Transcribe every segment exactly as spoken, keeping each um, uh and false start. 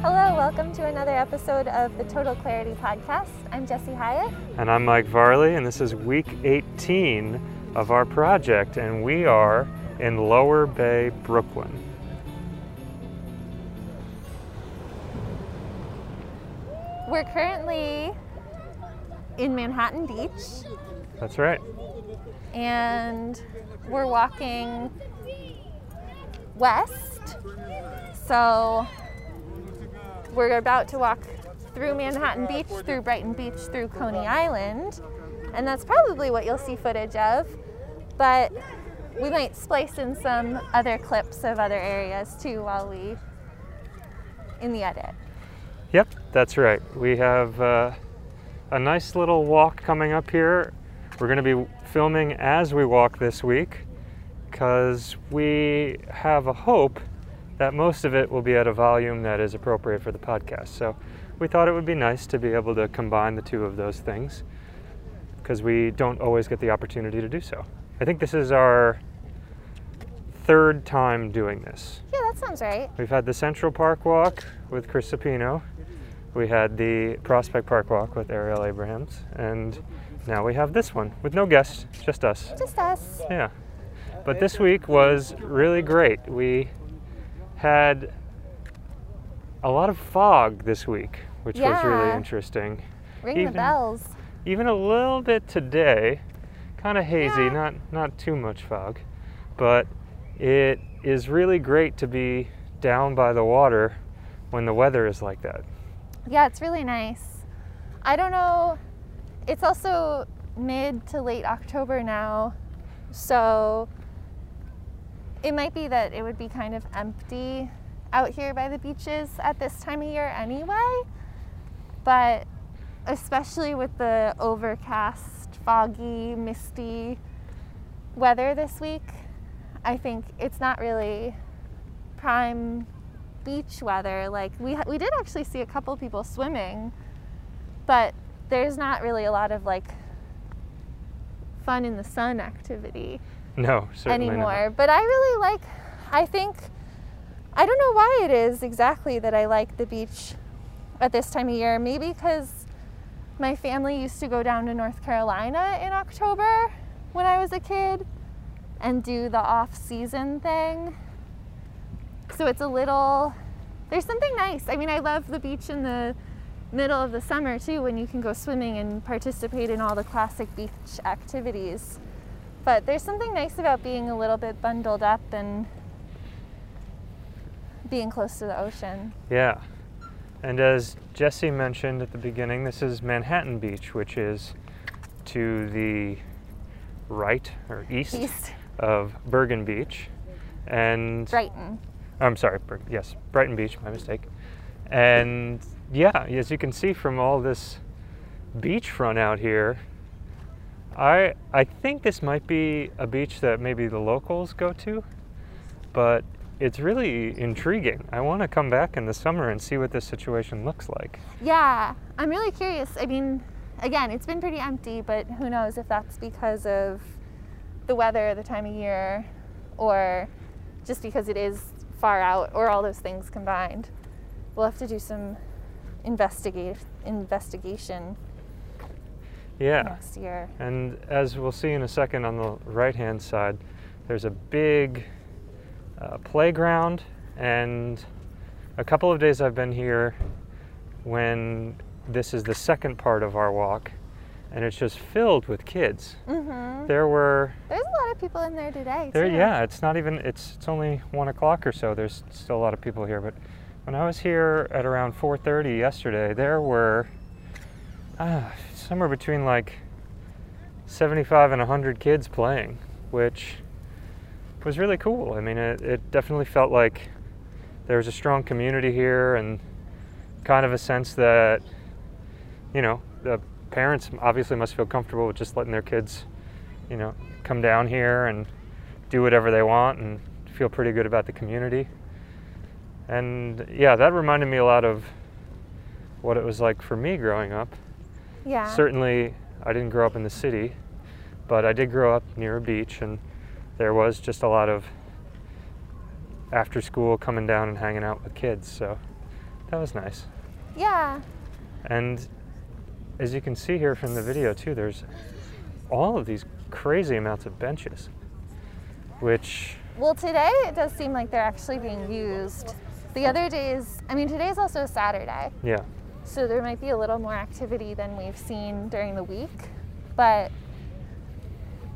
Hello, welcome to another episode of the Total Clarity Podcast. I'm Jesse Hyatt. And I'm Mike Varley, and this is week eighteen of our project, and we are in Lower Bay, Brooklyn. We're currently in Manhattan Beach. That's right. And we're walking west, so we're about to walk through Manhattan Beach, through Brighton Beach, through Coney Island, and that's probably what you'll see footage of, but we might splice in some other clips of other areas too while we in the edit. Yep, that's right. We have uh, a nice little walk coming up here. We're going to be filming as we walk this week because we have a hope that most of it will be at a volume that is appropriate for the podcast. So we thought it would be nice to be able to combine the two of those things because we don't always get the opportunity to do so. I think this is our third time doing this. Yeah, that sounds right. We've had the Central Park walk with Chris Sapino. We had the Prospect Park walk with Ariel Abrahams, and now we have this one with no guests, just us. Just us. Yeah. But this week was really great. We had a lot of fog this week, which yeah. was really interesting. Ring even, the bells. Even a little bit today, kind of hazy, yeah. not not too much fog, but it is really great to be down by the water when the weather is like that. Yeah, it's really nice. I don't know. It's also mid to late October now, so it might be that it would be kind of empty out here by the beaches at this time of year anyway, but especially with the overcast, foggy, misty weather this week, I think it's not really prime beach weather. Like we we did actually see a couple people swimming, but there's not really a lot of like fun in the sun activity no, certainly anymore. Not. But I really like, I think, I don't know why it is exactly that I like the beach at this time of year. Maybe because my family used to go down to North Carolina in October when I was a kid and do the off-season thing. So it's a little, there's something nice. I mean, I love the beach in the middle of the summer too, when you can go swimming and participate in all the classic beach activities. But there's something nice about being a little bit bundled up and being close to the ocean. Yeah. And as Jesse mentioned at the beginning, this is Manhattan Beach, which is to the right or east, east. of Bergen Beach and Brighton. I'm sorry, yes, Brighton Beach, my mistake. And yeah, as you can see from all this beachfront out here, I I think this might be a beach that maybe the locals go to, but it's really intriguing. I want to come back in the summer and see what this situation looks like. Yeah, I'm really curious. I mean, again, it's been pretty empty, but who knows if that's because of the weather, the time of year, or just because it is far out, or all those things combined. We'll have to do some investigate investigation yeah. next year. And as we'll see in a second, on the right-hand side, there's a big uh, playground. And a couple of days I've been here when this is the second part of our walk, and it's just filled with kids. Mm-hmm. There were... There's a lot of people in there today, there, too. Yeah, it's not even... It's, it's only one o'clock or so. There's still a lot of people here, but when I was here at around four thirty yesterday, there were uh, somewhere between like seventy-five and one hundred kids playing, which was really cool. I mean, it, it definitely felt like there was a strong community here and kind of a sense that, you know, the parents obviously must feel comfortable with just letting their kids, you know, come down here and do whatever they want and feel pretty good about the community. And yeah, that reminded me a lot of what it was like for me growing up. Yeah. Certainly, I didn't grow up in the city, But I did grow up near a beach, and there was just a lot of after school coming down and hanging out with kids, so that was nice. Yeah. And as you can see here from the video too, there's all of these crazy amounts of benches, which... Well, today it does seem like they're actually being used. The other days, I mean, today's also a Saturday. Yeah. So there might be a little more activity than we've seen during the week, but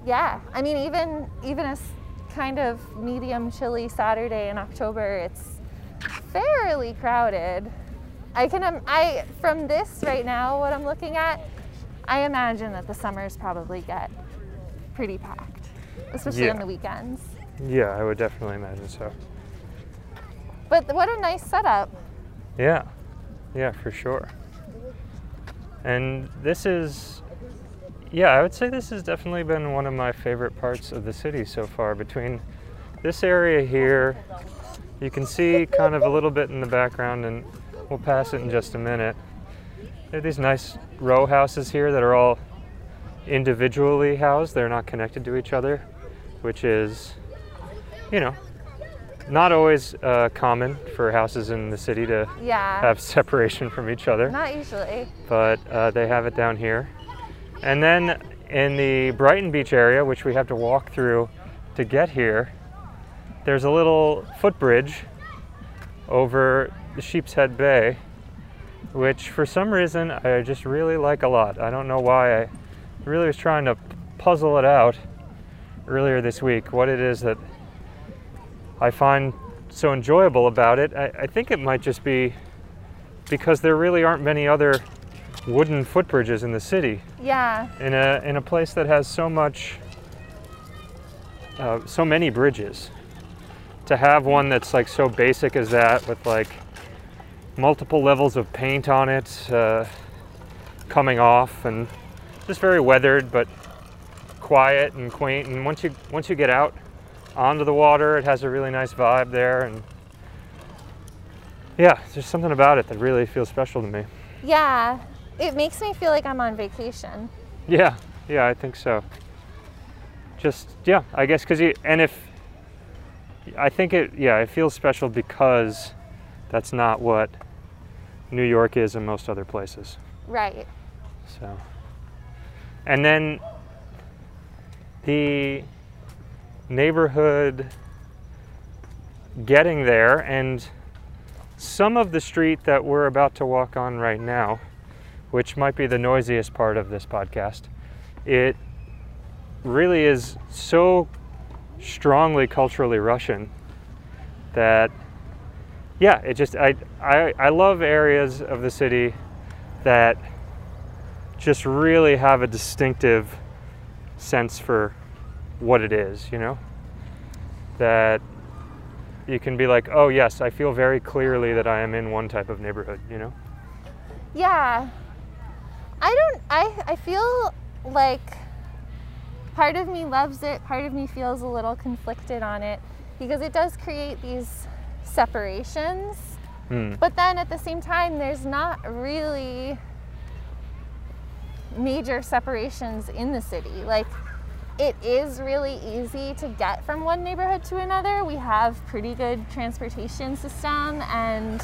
yeah, I mean, even even a kind of medium chilly Saturday in October, it's fairly crowded. I can, um, I from this right now, what I'm looking at, I imagine that the summers probably get pretty packed, especially yeah. on the weekends. Yeah, I would definitely imagine so. But what a nice setup. Yeah, yeah, for sure. And this is, yeah, I would say this has definitely been one of my favorite parts of the city so far. Between this area here, you can see kind of a little bit in the background, and we'll pass it in just a minute. There are these nice row houses here that are all individually housed. They're not connected to each other, which is, you know, not always uh, common for houses in the city to yeah. have separation from each other. Not usually. But uh, they have it down here. And then in the Brighton Beach area, which we have to walk through to get here, there's a little footbridge over the Sheepshead Bay, which for some reason I just really like a lot. I don't know why. I really was trying to puzzle it out earlier this week, what it is that I find so enjoyable about it. I, I think it might just be because there really aren't many other wooden footbridges in the city. Yeah. In a in a place that has so much, uh, so many bridges, to have one that's like so basic as that, with like multiple levels of paint on it, uh, coming off, and just very weathered, but quiet and quaint. And once you once you get out onto the water, it has a really nice vibe there, and yeah, there's something about it that really feels special to me. Yeah, it makes me feel like I'm on vacation. Yeah, yeah, I think so. Just, yeah, I guess because you, and if, I think it, yeah, it feels special because that's not what New York is in most other places. Right. So, and then the neighborhood getting there, and some of the street that we're about to walk on right now, which might be the noisiest part of this podcast, it really is so strongly culturally Russian that yeah, it just I I, I love areas of the city that just really have a distinctive sense for what it is, you know, that you can be like, oh yes, I feel very clearly that I am in one type of neighborhood, you know? Yeah. I don't, I, I feel like part of me loves it, part of me feels a little conflicted on it, because it does create these separations, mm. but then at the same time, there's not really major separations in the city. Like, it is really easy to get from one neighborhood to another. We have pretty good transportation system, and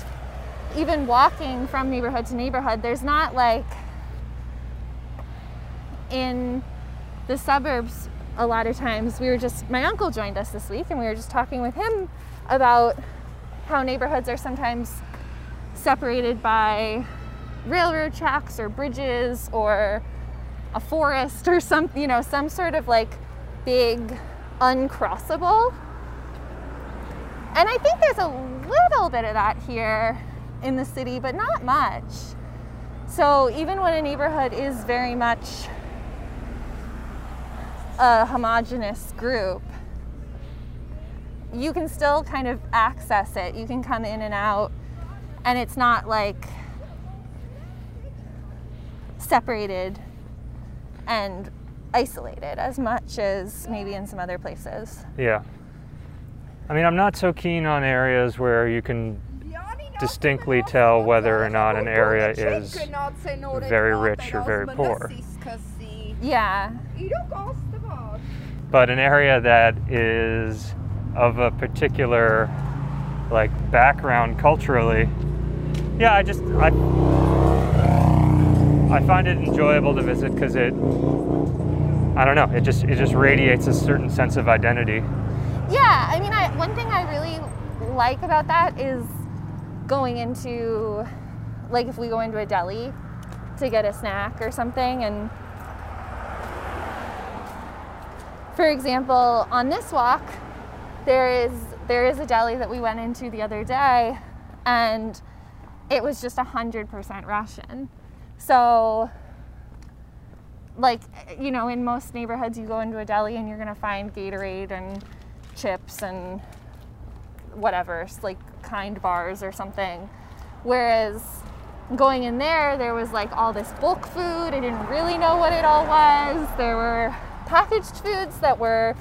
even walking from neighborhood to neighborhood, there's not like in the suburbs a lot of times. We were just, my uncle joined us this week, and we were just talking with him about how neighborhoods are sometimes separated by railroad tracks or bridges or a forest or some, you know, some sort of like big uncrossable. And I think there's a little bit of that here in the city, but not much. So even when a neighborhood is very much a homogeneous group, you can still kind of access it. You can come in and out, and it's not like separated and isolated as much as maybe in some other places. Yeah. I mean, I'm not so keen on areas where you can distinctly tell whether or not an area is very rich or very poor. Yeah. but an area that is of a particular like background culturally. Yeah, I just, I, I find it enjoyable to visit because it, I don't know, it just, it just radiates a certain sense of identity. Yeah, I mean, I, one thing I really like about that is going into, like if we go into a deli to get a snack or something, and for example, on this walk, there is there is a deli that we went into the other day, and it was just one hundred percent Russian. So, like, you know, in most neighborhoods, you go into a deli and you're gonna find Gatorade and chips and whatever, like Kind bars or something. Whereas going in there, there was like all this bulk food. I didn't really know what it all was. There were packaged foods that were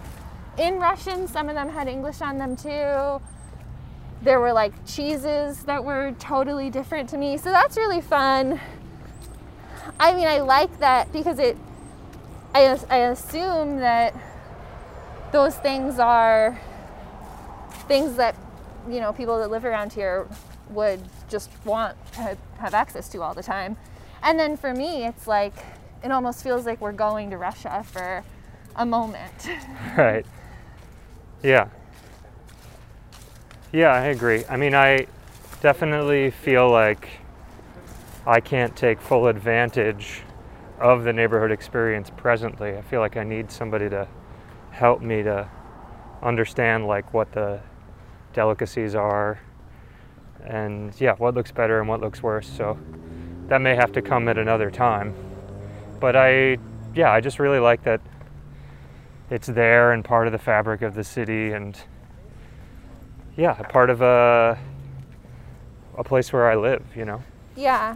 in Russian. Some of them had English on them too. There were like cheeses that were totally different to me. So that's really fun. I mean, I like that because it, I, I assume that those things are things that, you know, people that live around here would just want to have access to all the time. And then for me, it's like, it almost feels like we're going to Russia for a moment. Right. Yeah. Yeah, I agree. I mean, I definitely feel like I can't take full advantage of the neighborhood experience presently. I feel like I need somebody to help me to understand like what the delicacies are and yeah, what looks better and what looks worse. So that may have to come at another time. But I, yeah, I just really like that it's there and part of the fabric of the city, and yeah, part of a, a place where I live, you know? Yeah.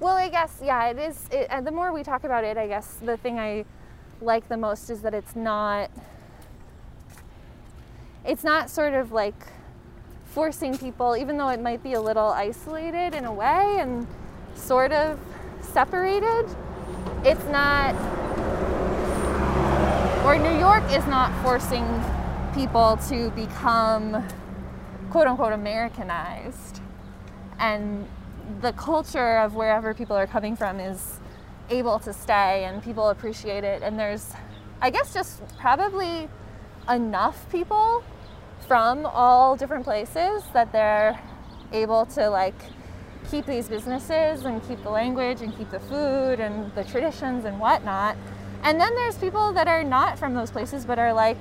Well, I guess, yeah, it is, it, and the more we talk about it, I guess the thing I like the most is that it's not, it's not sort of like forcing people, even though it might be a little isolated in a way and sort of separated, it's not, or New York is not forcing people to become quote unquote Americanized. And the culture of wherever people are coming from is able to stay and people appreciate it. And there's, I guess, just probably enough people from all different places that they're able to like keep these businesses and keep the language and keep the food and the traditions and whatnot. And then there's people that are not from those places but are like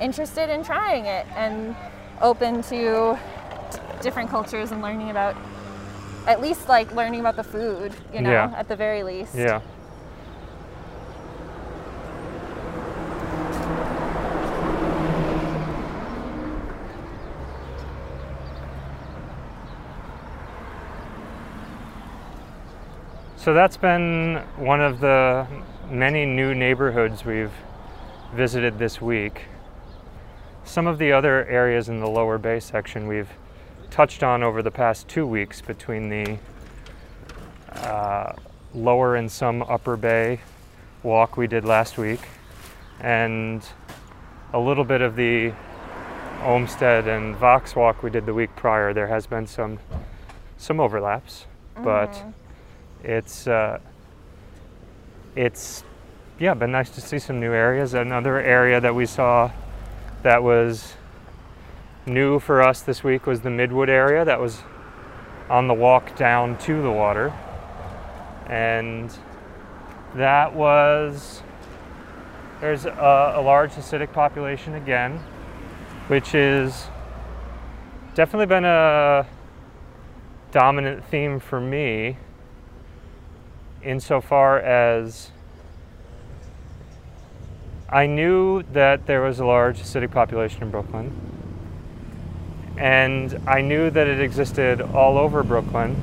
interested in trying it and open to different cultures and learning about, at least like learning about the food, you know, yeah. At the very least. Yeah. So that's been one of the many new neighborhoods we've visited this week. Some of the other areas in the Lower Bay section we've touched on over the past two weeks between the uh, Lower and some Upper Bay walk we did last week and a little bit of the Olmsted and Vox walk we did the week prior. There has been some some overlaps, mm-hmm. but It's, uh, it's, yeah, been nice to see some new areas. Another area that we saw that was new for us this week was the Midwood area that was on the walk down to the water. And that was, there's a, a large Hasidic population again, which is definitely been a dominant theme for me, insofar as I knew that there was a large Hasidic population in Brooklyn, and I knew that it existed all over Brooklyn,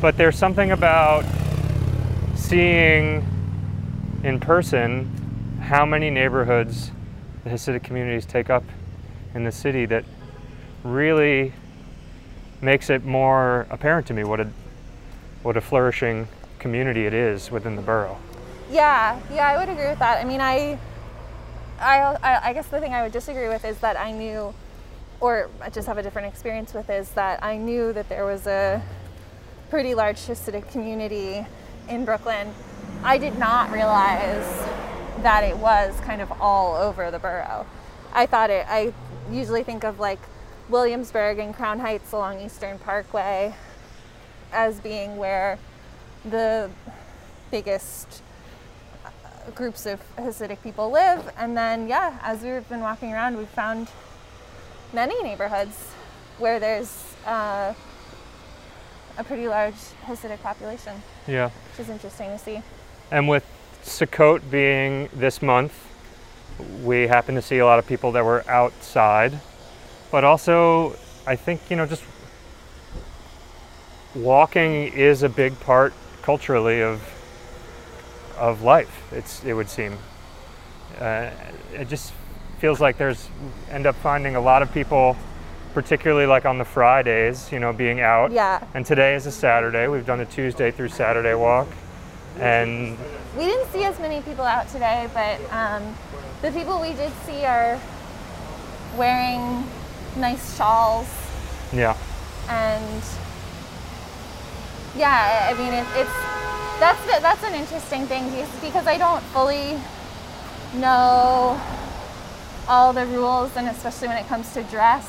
but there's something about seeing in person how many neighborhoods the Hasidic communities take up in the city that really makes it more apparent to me what a what a flourishing community it is within the borough. Yeah, yeah, I would agree with that. I mean, I, I, I guess the thing I would disagree with is that I knew, or I just have a different experience with, is that I knew that there was a pretty large Hasidic community in Brooklyn. I did not realize that it was kind of all over the borough. I thought it, I usually think of like Williamsburg and Crown Heights along Eastern Parkway as being where the biggest groups of Hasidic people live. And then, yeah, as we've been walking around, we've found many neighborhoods where there's uh, a pretty large Hasidic population. Yeah. Which is interesting to see. And with Sukkot being this month, we happened to see a lot of people that were outside, but also I think, you know, just walking is a big part culturally of of life, it's it would seem. Uh, it just feels like there's, end up finding a lot of people, particularly like on the Fridays, you know, being out. Yeah. And today is a Saturday. We've done a Tuesday through Saturday walk. And we didn't see as many people out today, but um, the people we did see are wearing nice shawls. Yeah. And yeah, I mean, it, it's, that's, the, that's an interesting thing because I don't fully know all the rules, and especially when it comes to dress.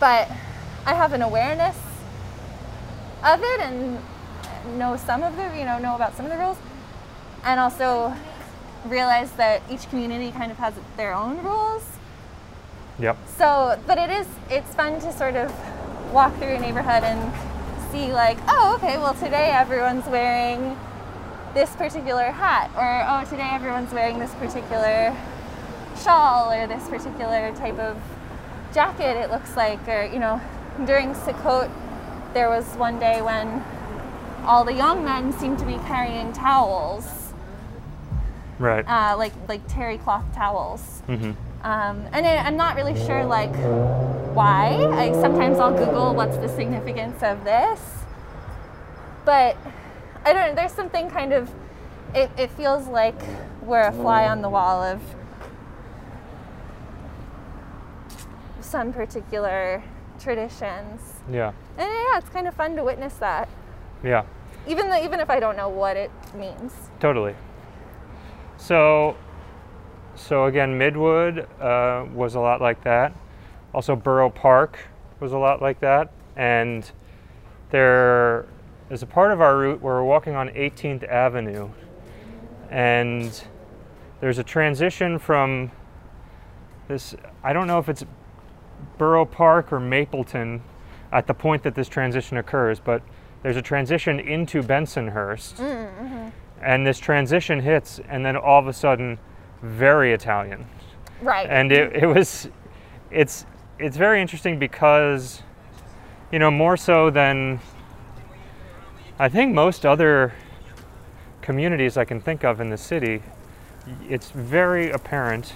But I have an awareness of it and know some of the, you know, know about some of the rules, and also realize that each community kind of has their own rules. Yep. So, but it is, it's fun to sort of walk through a neighborhood and see like, oh, okay, well today everyone's wearing this particular hat, or oh, today everyone's wearing this particular shawl or this particular type of jacket, it looks like. Or, you know, during Sukkot there was one day when all the young men seemed to be carrying towels, right? Uh, like like terry cloth towels. Mm-hmm. um, and I, I'm not really sure like why. I sometimes I'll Google what's the significance of this, but I don't know. There's something kind of, it, it feels like we're a fly on the wall of some particular traditions. Yeah. And yeah, it's kind of fun to witness that. Yeah. Even though, even if I don't know what it means. Totally. So, so again, Midwood uh, was a lot like that. Also, Borough Park was a lot like that. And there is a part of our route where we're walking on eighteenth Avenue, and there's a transition from this, I don't know if it's Borough Park or Mapleton at the point that this transition occurs, but there's a transition into Bensonhurst. Mm-hmm. And this transition hits, and then all of a sudden, very Italian. Right. And it, it was, it's, it's very interesting because, you know, more so than I think most other communities I can think of in the city, it's very apparent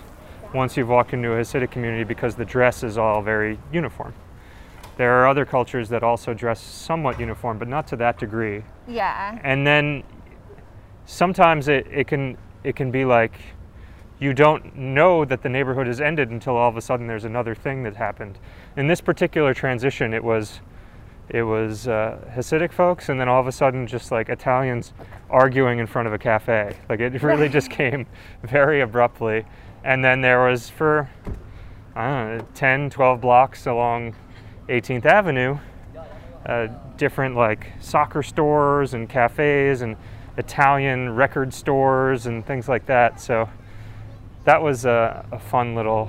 once you've walked into a Hasidic community because the dress is all very uniform. There are other cultures that also dress somewhat uniform, but not to that degree. Yeah. And then sometimes it, it can it can be like you don't know that the neighborhood has ended until all of a sudden there's another thing that happened. In this particular transition, it was it was uh, Hasidic folks, and then all of a sudden just like Italians arguing in front of a cafe. Like it really just came very abruptly. And then there was, for, I don't know, ten, twelve blocks along eighteenth Avenue, uh, different like soccer stores and cafes and Italian record stores and things like that. So that was a, a fun little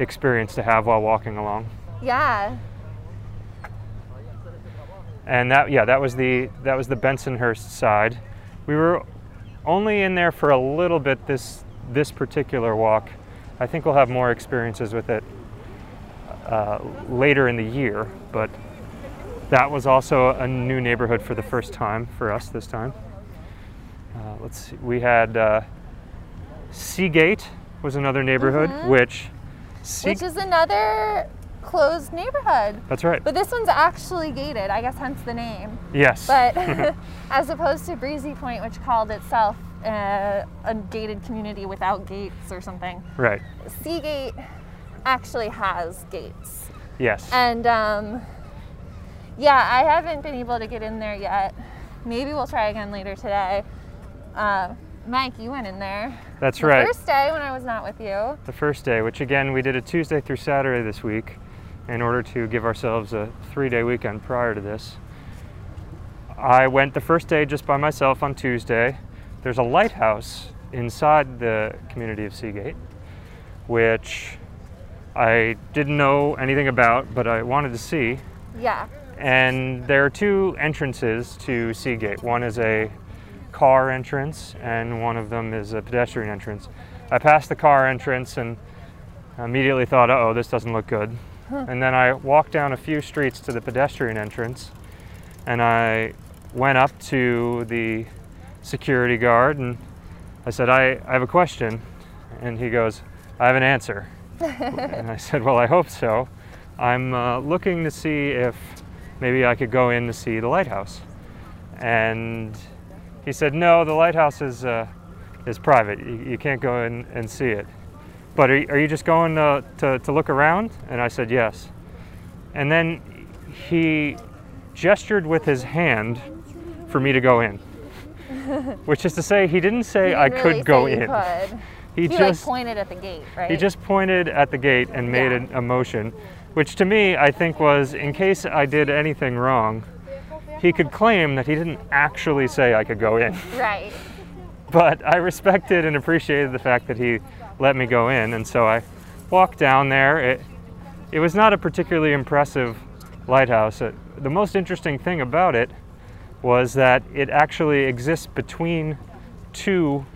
experience to have while walking along. Yeah. And that, yeah, that was the, that was the Bensonhurst side. We were only in there for a little bit this this particular walk. I think we'll have more experiences with it uh, later in the year, but that was also a new neighborhood for the first time for us this time. Uh, let's see, we had uh, Seagate was another neighborhood, mm-hmm. which... Se- which is another closed neighborhood. That's right. But this one's actually gated, I guess hence the name. Yes. But as opposed to Breezy Point, which called itself uh, a gated community without gates or something. Right. Seagate actually has gates. Yes. And um, yeah, I haven't been able to get in there yet. Maybe we'll try again later today. Uh, Mike, you went in there. That's right. The first day when I was not with you. The first day, which again, we did a Tuesday through Saturday this week in order to give ourselves a three-day weekend prior to this. I went the first day just by myself on Tuesday. There's a lighthouse inside the community of Seagate, which I didn't know anything about, but I wanted to see. Yeah. And there are two entrances to Seagate. One is a car entrance and one of them is a pedestrian entrance. I passed the car entrance and immediately thought, uh-oh, this doesn't look good. Huh. And then I walked down a few streets to the pedestrian entrance and I went up to the security guard and I said, I, I have a question. And he goes, I have an answer. And I said, well, I hope so. I'm uh, looking to see if maybe I could go in to see the lighthouse. And he said, no, the lighthouse is uh, is private. You, you can't go in and see it. But are, are you just going to, to, to look around? And I said, yes. And then he gestured with his hand for me to go in, which is to say he didn't say I could go in. He just pointed at the gate, right? He just pointed at the gate and made an, a motion, which to me, I think was in case I did anything wrong, he could claim that he didn't actually say I could go in. Right. But I respected and appreciated the fact that he let me go in, and so I walked down there. It, it was not a particularly impressive lighthouse. It, the most interesting thing about it was that it actually exists between two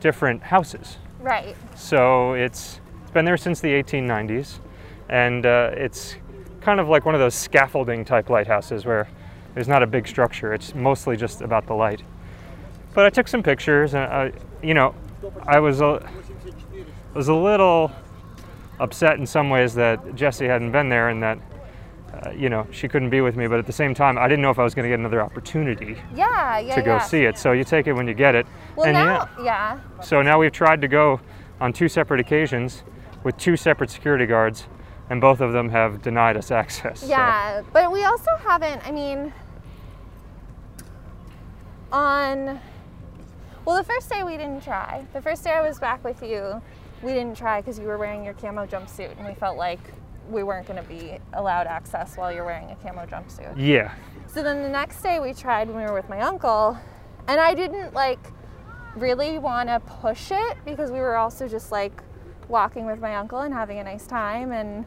different houses. Right. So it's, it's been there since the eighteen nineties, and uh, it's kind of like one of those scaffolding type lighthouses where there's not a big structure. It's mostly just about the light. But I took some pictures, and I, you know, I was a, was a little upset in some ways that Jesse hadn't been there and that, uh, you know, she couldn't be with me. But at the same time, I didn't know if I was going to get another opportunity yeah, yeah, to go yeah. see it. So you take it when you get it. Well, and now, yeah. yeah. So now we've tried to go on two separate occasions with two separate security guards. And both of them have denied us access. Yeah, so. But we also haven't, I mean, on, well, the first day we didn't try. The first day I was back with you, we didn't try because you were wearing your camo jumpsuit and we felt like we weren't going to be allowed access while you're wearing a camo jumpsuit. Yeah. So then the next day we tried when we were with my uncle, and I didn't like really want to push it because we were also just like walking with my uncle and having a nice time, and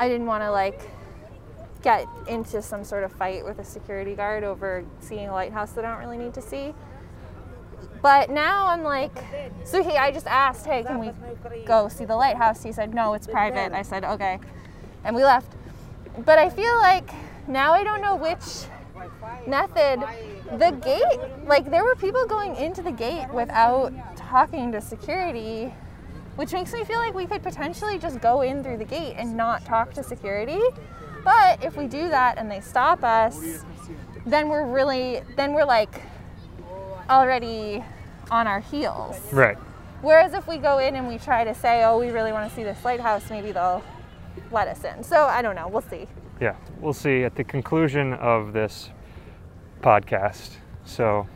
I didn't want to like get into some sort of fight with a security guard over seeing a lighthouse that I don't really need to see. But now I'm like, so he, I just asked, hey, can we go see the lighthouse? He said, no, it's private. I said, okay. And we left. But I feel like now I don't know which method. The gate, like there were people going into the gate without talking to security, which makes me feel like we could potentially just go in through the gate and not talk to security. But if we do that and they stop us, then we're really, then we're like already on our heels. Right. Whereas if we go in and we try to say, oh, we really want to see this lighthouse, maybe they'll let us in. So I don't know, we'll see. Yeah, we'll see at the conclusion of this podcast. So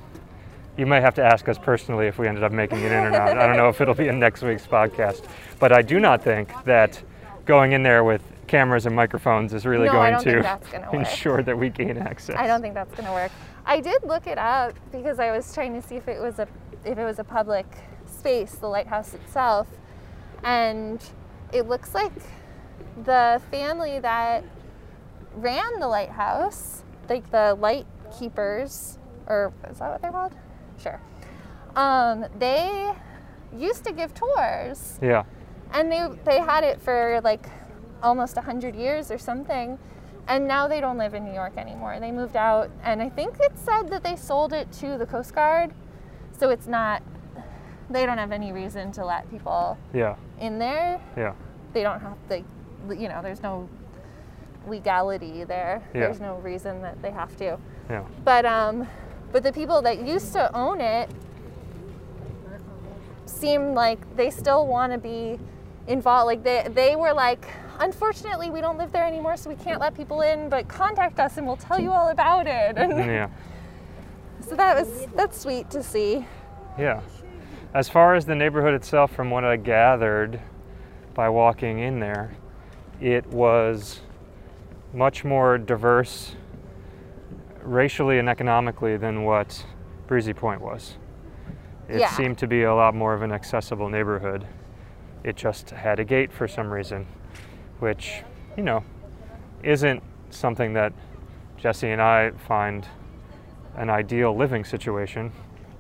you might have to ask us personally if we ended up making it in or not. I don't know if it'll be in next week's podcast. But I do not think that going in there with cameras and microphones is really no, going I don't to think that's gonna ensure work. That we gain access. I don't think that's going to work. I did look it up because I was trying to see if it was a if it was a public space, the lighthouse itself. And it looks like the family that ran the lighthouse, like the light keepers, or is that what they're called? Sure. Um, they used to give tours. Yeah. And they they had it for like almost one hundred years or something. And now they don't live in New York anymore. They moved out. And I think it said that they sold it to the Coast Guard. So it's not, they don't have any reason to let people yeah. in there. Yeah. They don't have to, you know, there's no legality there. Yeah. There's no reason that they have to. Yeah. But um, but the people that used to own it seemed like they still want to be involved. Like they they were like, unfortunately, we don't live there anymore, so we can't let people in. But contact us, and we'll tell you all about it. And yeah. So that was that's sweet to see. Yeah. As far as the neighborhood itself, from what I gathered by walking in there, it was much more diverse racially and economically than what Breezy Point was. It yeah. seemed to be a lot more of an accessible neighborhood. It just had a gate for some reason, which, you know, isn't something that Jesse and I find an ideal living situation.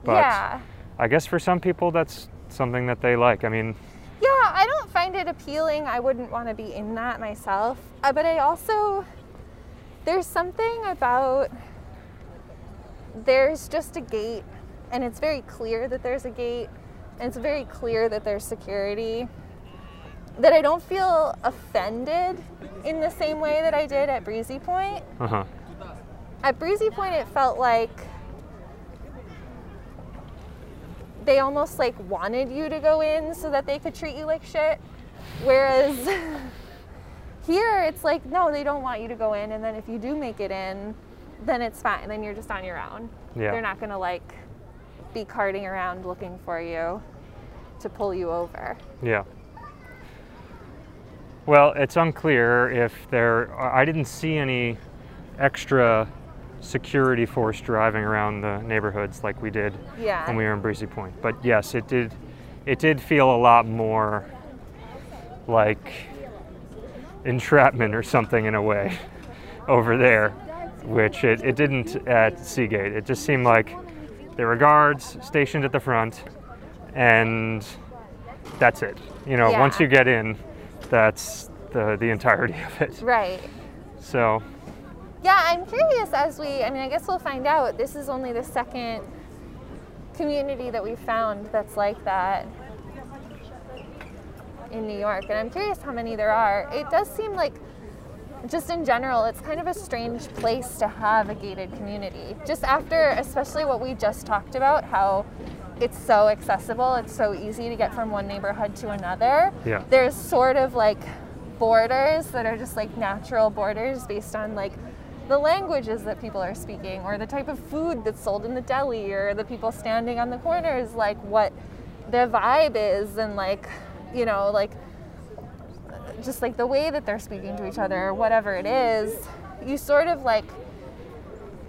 But yeah. I guess for some people that's something that they like. I mean, yeah, I don't find it appealing. I wouldn't want to be in that myself. Uh, but I also, there's something about, there's just a gate, and it's very clear that there's a gate, and it's very clear that there's security, that I don't feel offended in the same way that I did at Breezy Point. Uh-huh. At Breezy Point, it felt like they almost like wanted you to go in so that they could treat you like shit. Whereas here it's like, no, they don't want you to go in. And then if you do make it in, then it's fine. And then you're just on your own. Yeah. They're not going to like be carting around looking for you to pull you over. Yeah. Well, it's unclear if there, I didn't see any extra security force driving around the neighborhoods like we did yeah. when we were in Breezy Point. But yes, it did it did feel a lot more like entrapment or something in a way over there, which it, it didn't at Seagate. It just seemed like there were guards stationed at the front and that's it. You know, yeah. once you get in, that's the, the entirety of it. Right. So... yeah, I'm curious as we, I mean, I guess we'll find out. This is only the second community that we found that's like that in New York. And I'm curious how many there are. It does seem like, just in general, it's kind of a strange place to have a gated community. Just after, especially what we just talked about, how it's so accessible, it's so easy to get from one neighborhood to another. Yeah. There's sort of like borders that are just like natural borders based on like the languages that people are speaking, or the type of food that's sold in the deli, or the people standing on the corners, like what their vibe is, and like, you know, like just like the way that they're speaking to each other, or whatever it is. You sort of like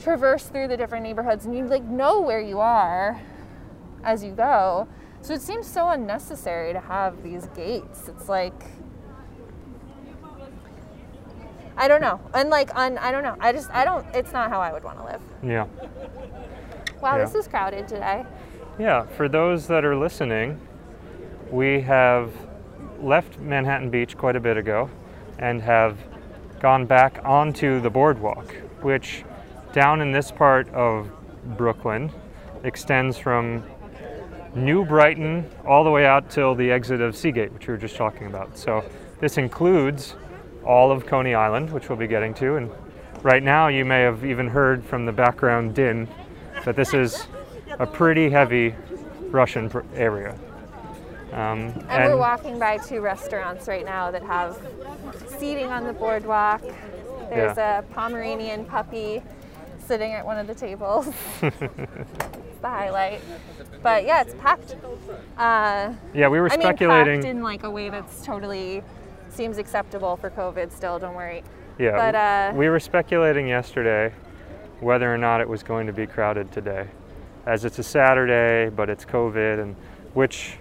traverse through the different neighborhoods and you like know where you are as you go. So it seems so unnecessary to have these gates. It's like, I don't know. And like, on, I don't know. I just, I don't, it's not how I would want to live. Yeah. Wow, yeah. This is crowded today. Yeah. For those that are listening, we have left Manhattan Beach quite a bit ago and have gone back onto the boardwalk, which down in this part of Brooklyn extends from New Brighton all the way out till the exit of Seagate, which we were just talking about. So this includes all of Coney Island, which we'll be getting to, and right now you may have even heard from the background din that this is a pretty heavy Russian pr- area. Um, and, and we're walking by two restaurants right now that have seating on the boardwalk. There's yeah. a Pomeranian puppy sitting at one of the tables. It's the highlight. But yeah, it's packed. Uh, yeah, we were I speculating. Mean, packed in like a way that's totally... seems acceptable for COVID still, don't worry. Yeah, but, uh, we were speculating yesterday whether or not it was going to be crowded today, as it's a Saturday, but it's COVID, and which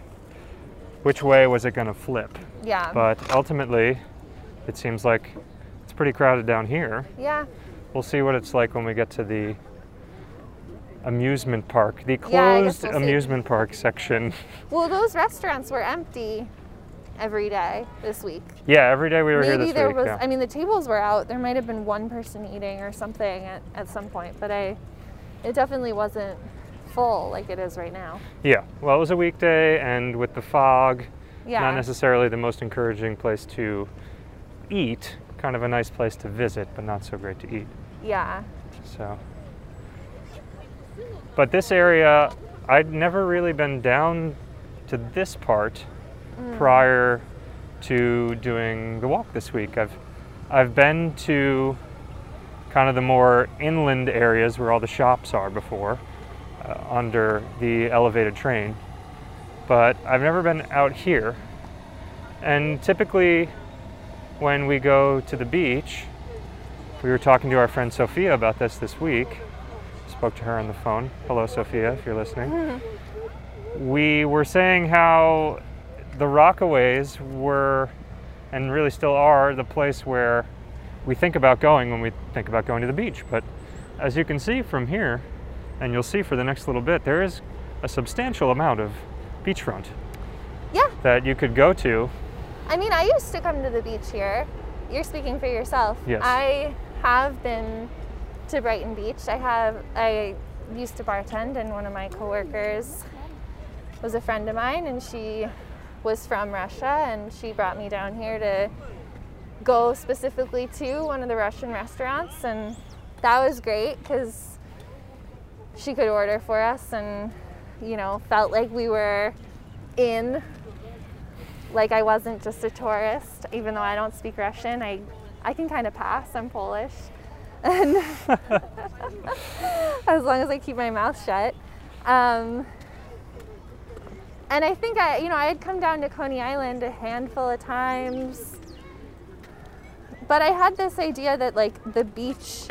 which way was it going to flip? Yeah. But ultimately, it seems like it's pretty crowded down here. Yeah. We'll see what it's like when we get to the amusement park, the closed yeah, we'll amusement see. park section. Well, those restaurants were empty every day this week. Yeah, every day we were Maybe here this week. Maybe there was, yeah. I mean, the tables were out. There might have been one person eating or something at, at some point, but I, it definitely wasn't full like it is right now. Yeah, well, it was a weekday, and with the fog, yeah. not necessarily the most encouraging place to eat, kind of a nice place to visit, but not so great to eat. Yeah. So, but this area, I'd never really been down to this part mm. prior to doing the walk this week. I've I've been to kind of the more inland areas where all the shops are before, uh, under the elevated train, but I've never been out here. And typically when we go to the beach, we were talking to our friend Sophia about this this week, spoke to her on the phone. Hello, Sophia, if you're listening. Mm-hmm. We were saying how the Rockaways were, and really still are, the place where we think about going when we think about going to the beach. But as you can see from here, and you'll see for the next little bit, there is a substantial amount of beachfront yeah. that you could go to. I mean, I used to come to the beach here. You're speaking for yourself. Yes. I have been to Brighton Beach. I have. I used to bartend, and one of my coworkers was a friend of mine, and she was from Russia, and she brought me down here to go specifically to one of the Russian restaurants, and that was great because she could order for us, and you know, felt like we were in, like I wasn't just a tourist. Even though I don't speak Russian, I I can kind of pass. I'm Polish, and as long as I keep my mouth shut. Um, And I think I, you know, I had come down to Coney Island a handful of times, but I had this idea that like the beach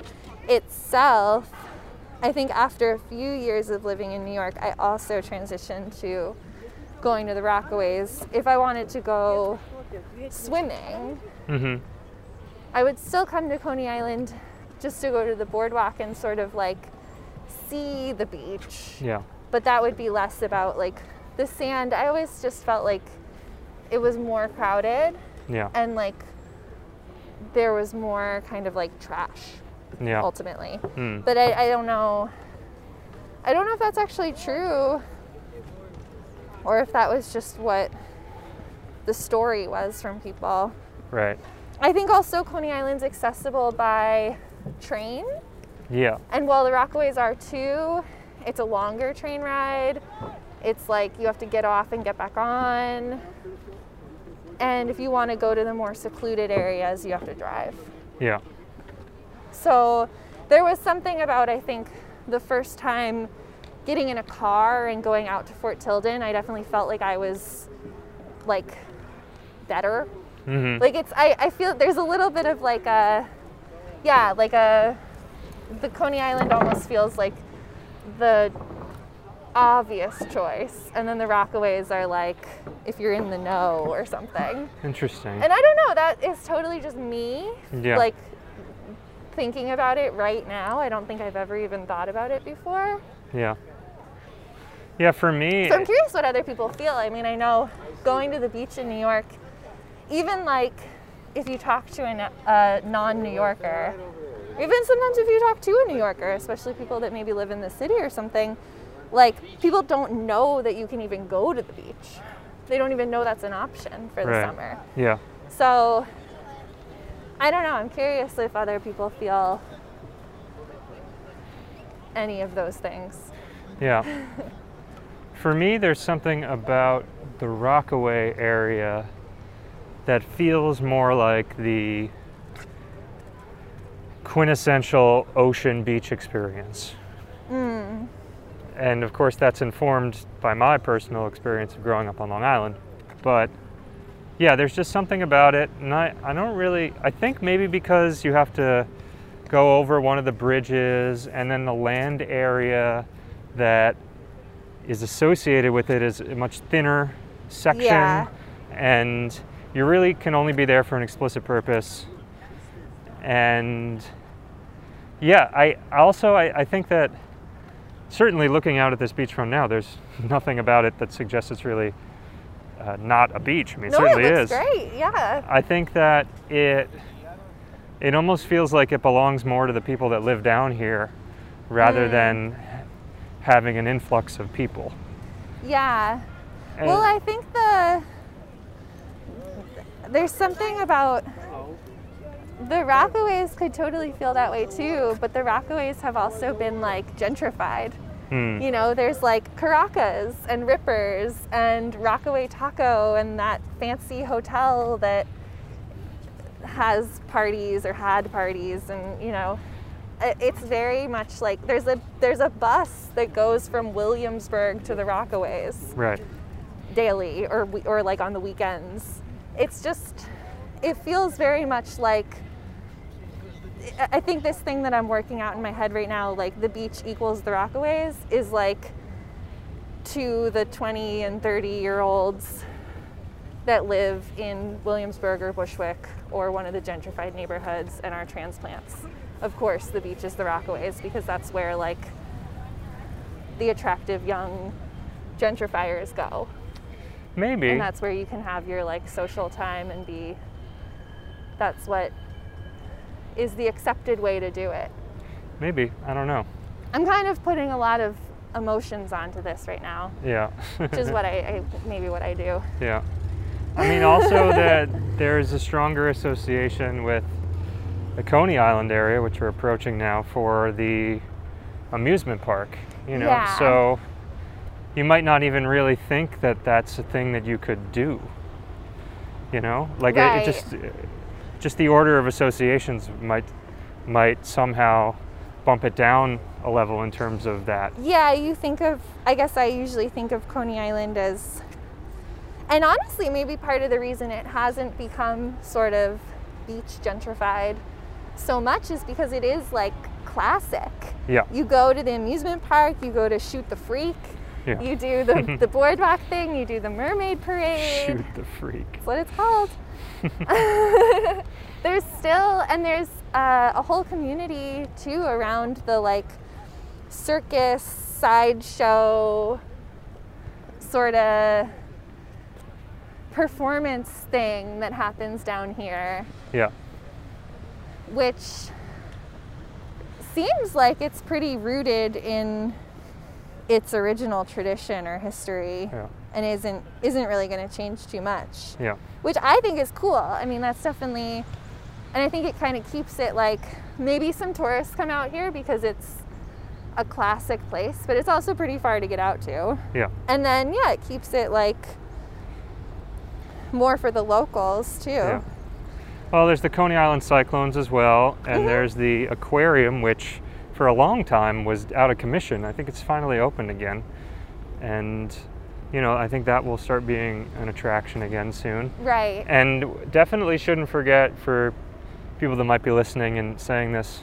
itself, I think after a few years of living in New York, I also transitioned to going to the Rockaways. If I wanted to go swimming, mm-hmm. I would still come to Coney Island just to go to the boardwalk and sort of like see the beach. Yeah. But that would be less about like the sand. I always just felt like it was more crowded, yeah, and like there was more kind of like trash, yeah, ultimately. Mm. But I, I don't know. I don't know if that's actually true, or if that was just what the story was from people. Right. I think also Coney Island's accessible by train. Yeah. And while the Rockaways are too, it's a longer train ride. It's like you have to get off and get back on. And if you want to go to the more secluded areas, you have to drive. Yeah. So there was something about, I think, the first time getting in a car and going out to Fort Tilden, I definitely felt like I was, like, better. Mm-hmm. Like, it's, I, I feel there's a little bit of like a, yeah, like a, the Coney Island almost feels like the obvious choice, and then the Rockaways are like if you're in the know or something. Interesting. And I don't know, that is totally just me, yeah, like thinking about it right now. I don't think I've ever even thought about it before. Yeah. Yeah, for me. So I'm curious what other people feel. I mean, I know going to the beach in New York, even like if you talk to an, a non-New Yorker, even sometimes if you talk to a New Yorker, especially people that maybe live in the city or something, like, people don't know that you can even go to the beach. They don't even know that's an option for the right. summer. Yeah. So, I don't know. I'm curious if other people feel any of those things. Yeah. For me, there's something about the Rockaway area that feels more like the quintessential ocean beach experience. Mm. And of course that's informed by my personal experience of growing up on Long Island. But yeah, there's just something about it. And I, I don't really, I think maybe because you have to go over one of the bridges, and then the land area that is associated with it is a much thinner section. Yeah. And you really can only be there for an explicit purpose. And yeah, I also, I, I think that certainly looking out at this beachfront now, there's nothing about it that suggests it's really uh, not a beach. I mean, it no, certainly it looks is. Great, yeah. I think that it it almost feels like it belongs more to the people that live down here rather mm. than having an influx of people. Yeah. And well, I think the there's something about The Rockaways could totally feel that way too, but the Rockaways have also been like gentrified. Mm. You know, there's like Caracas and Rippers and Rockaway Taco and that fancy hotel that has parties or had parties, and you know, it's very much like there's a there's a bus that goes from Williamsburg to the Rockaways, right, daily or or like on the weekends. It's just, it feels very much like, I think this thing that I'm working out in my head right now, like the beach equals the Rockaways, is like to the twenty and thirty year olds that live in Williamsburg or Bushwick or one of the gentrified neighborhoods and are transplants. Of course, the beach is the Rockaways because that's where like the attractive young gentrifiers go. Maybe. And that's where you can have your like social time and be, that's what is the accepted way to do it. Maybe, I don't know. I'm kind of putting a lot of emotions onto this right now. Yeah. Which is what I, I, maybe what I do. Yeah. I mean, also that there is a stronger association with the Coney Island area, which we're approaching now, for the amusement park, you know, yeah. So you might not even really think that that's a thing that you could do, you know, like right. it, it just, just the order of associations might, might somehow bump it down a level in terms of that. Yeah. You think of, I guess I usually think of Coney Island as, and honestly, maybe part of the reason it hasn't become sort of beach gentrified so much is because it is like classic. Yeah. You go to the amusement park, you go to Shoot the Freak, yeah. you do the, the boardwalk thing, you do the mermaid parade. Shoot the Freak. That's what it's called. There's still, and there's uh, a whole community too around the like circus, sideshow, sort of performance thing that happens down here. Yeah. Which seems like it's pretty rooted in its original tradition or history. Yeah. And isn't isn't really going to change too much. Yeah. Which I think is cool. I mean, that's definitely, and I think it kind of keeps it like, maybe some tourists come out here because it's a classic place, but it's also pretty far to get out to. Yeah. And then yeah, it keeps it like more for the locals too. Yeah. Well, there's the Coney Island Cyclones as well, and mm-hmm. there's the aquarium, which for a long time was out of commission. I think it's finally opened again, and you know, I think that will start being an attraction again soon. Right. And definitely shouldn't forget, for people that might be listening and saying this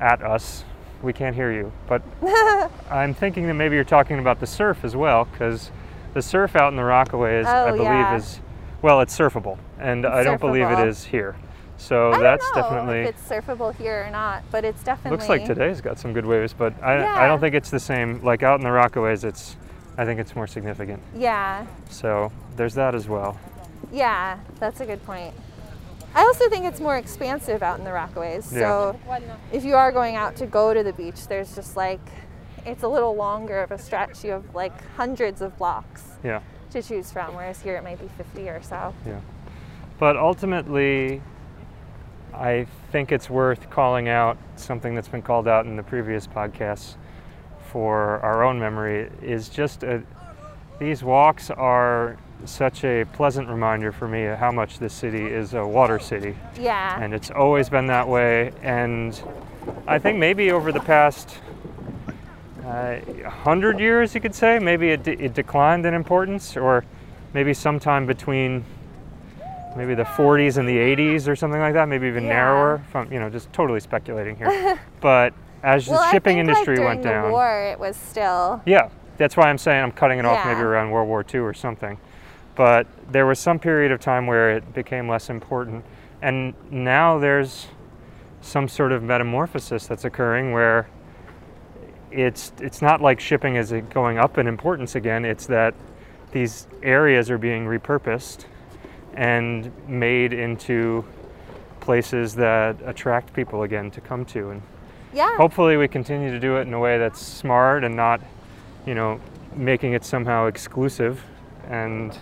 at us, we can't hear you, but I'm thinking that maybe you're talking about the surf as well, because the surf out in the Rockaways, oh, I believe, yeah. is, well, it's surfable, and it's I don't surfable. believe it is here. So I that's don't know definitely. If it's surfable here or not, but it's definitely. Looks like today's got some good waves, but I, yeah. I don't think it's the same. Like out in the Rockaways, it's, I think it's more significant. Yeah. So there's that as well. Yeah, that's a good point. I also think it's more expansive out in the Rockaways. Yeah. So if you are going out to go to the beach, there's just like, it's a little longer of a stretch. You have like hundreds of blocks yeah. to choose from, whereas here it might be fifty or so. Yeah. But ultimately, I think it's worth calling out something that's been called out in the previous podcasts for our own memory, is just a, these walks are such a pleasant reminder for me of how much this city is a water city. Yeah. And it's always been that way. And I think maybe over the past Uh, one hundred years, you could say, maybe it, de- it declined in importance, or maybe sometime between maybe the forties and the eighties or something like that, maybe even yeah. narrower, from, you know, just totally speculating here. But as well, the shipping I think, industry like, went down. During the war, it was still. Yeah, that's why I'm saying I'm cutting it yeah. off maybe around World War Two or something. But there was some period of time where it became less important. And now there's some sort of metamorphosis that's occurring where It's it's not like shipping is going up in importance again. It's that these areas are being repurposed and made into places that attract people again to come to. And yeah. hopefully we continue to do it in a way that's smart and not, you know, making it somehow exclusive. And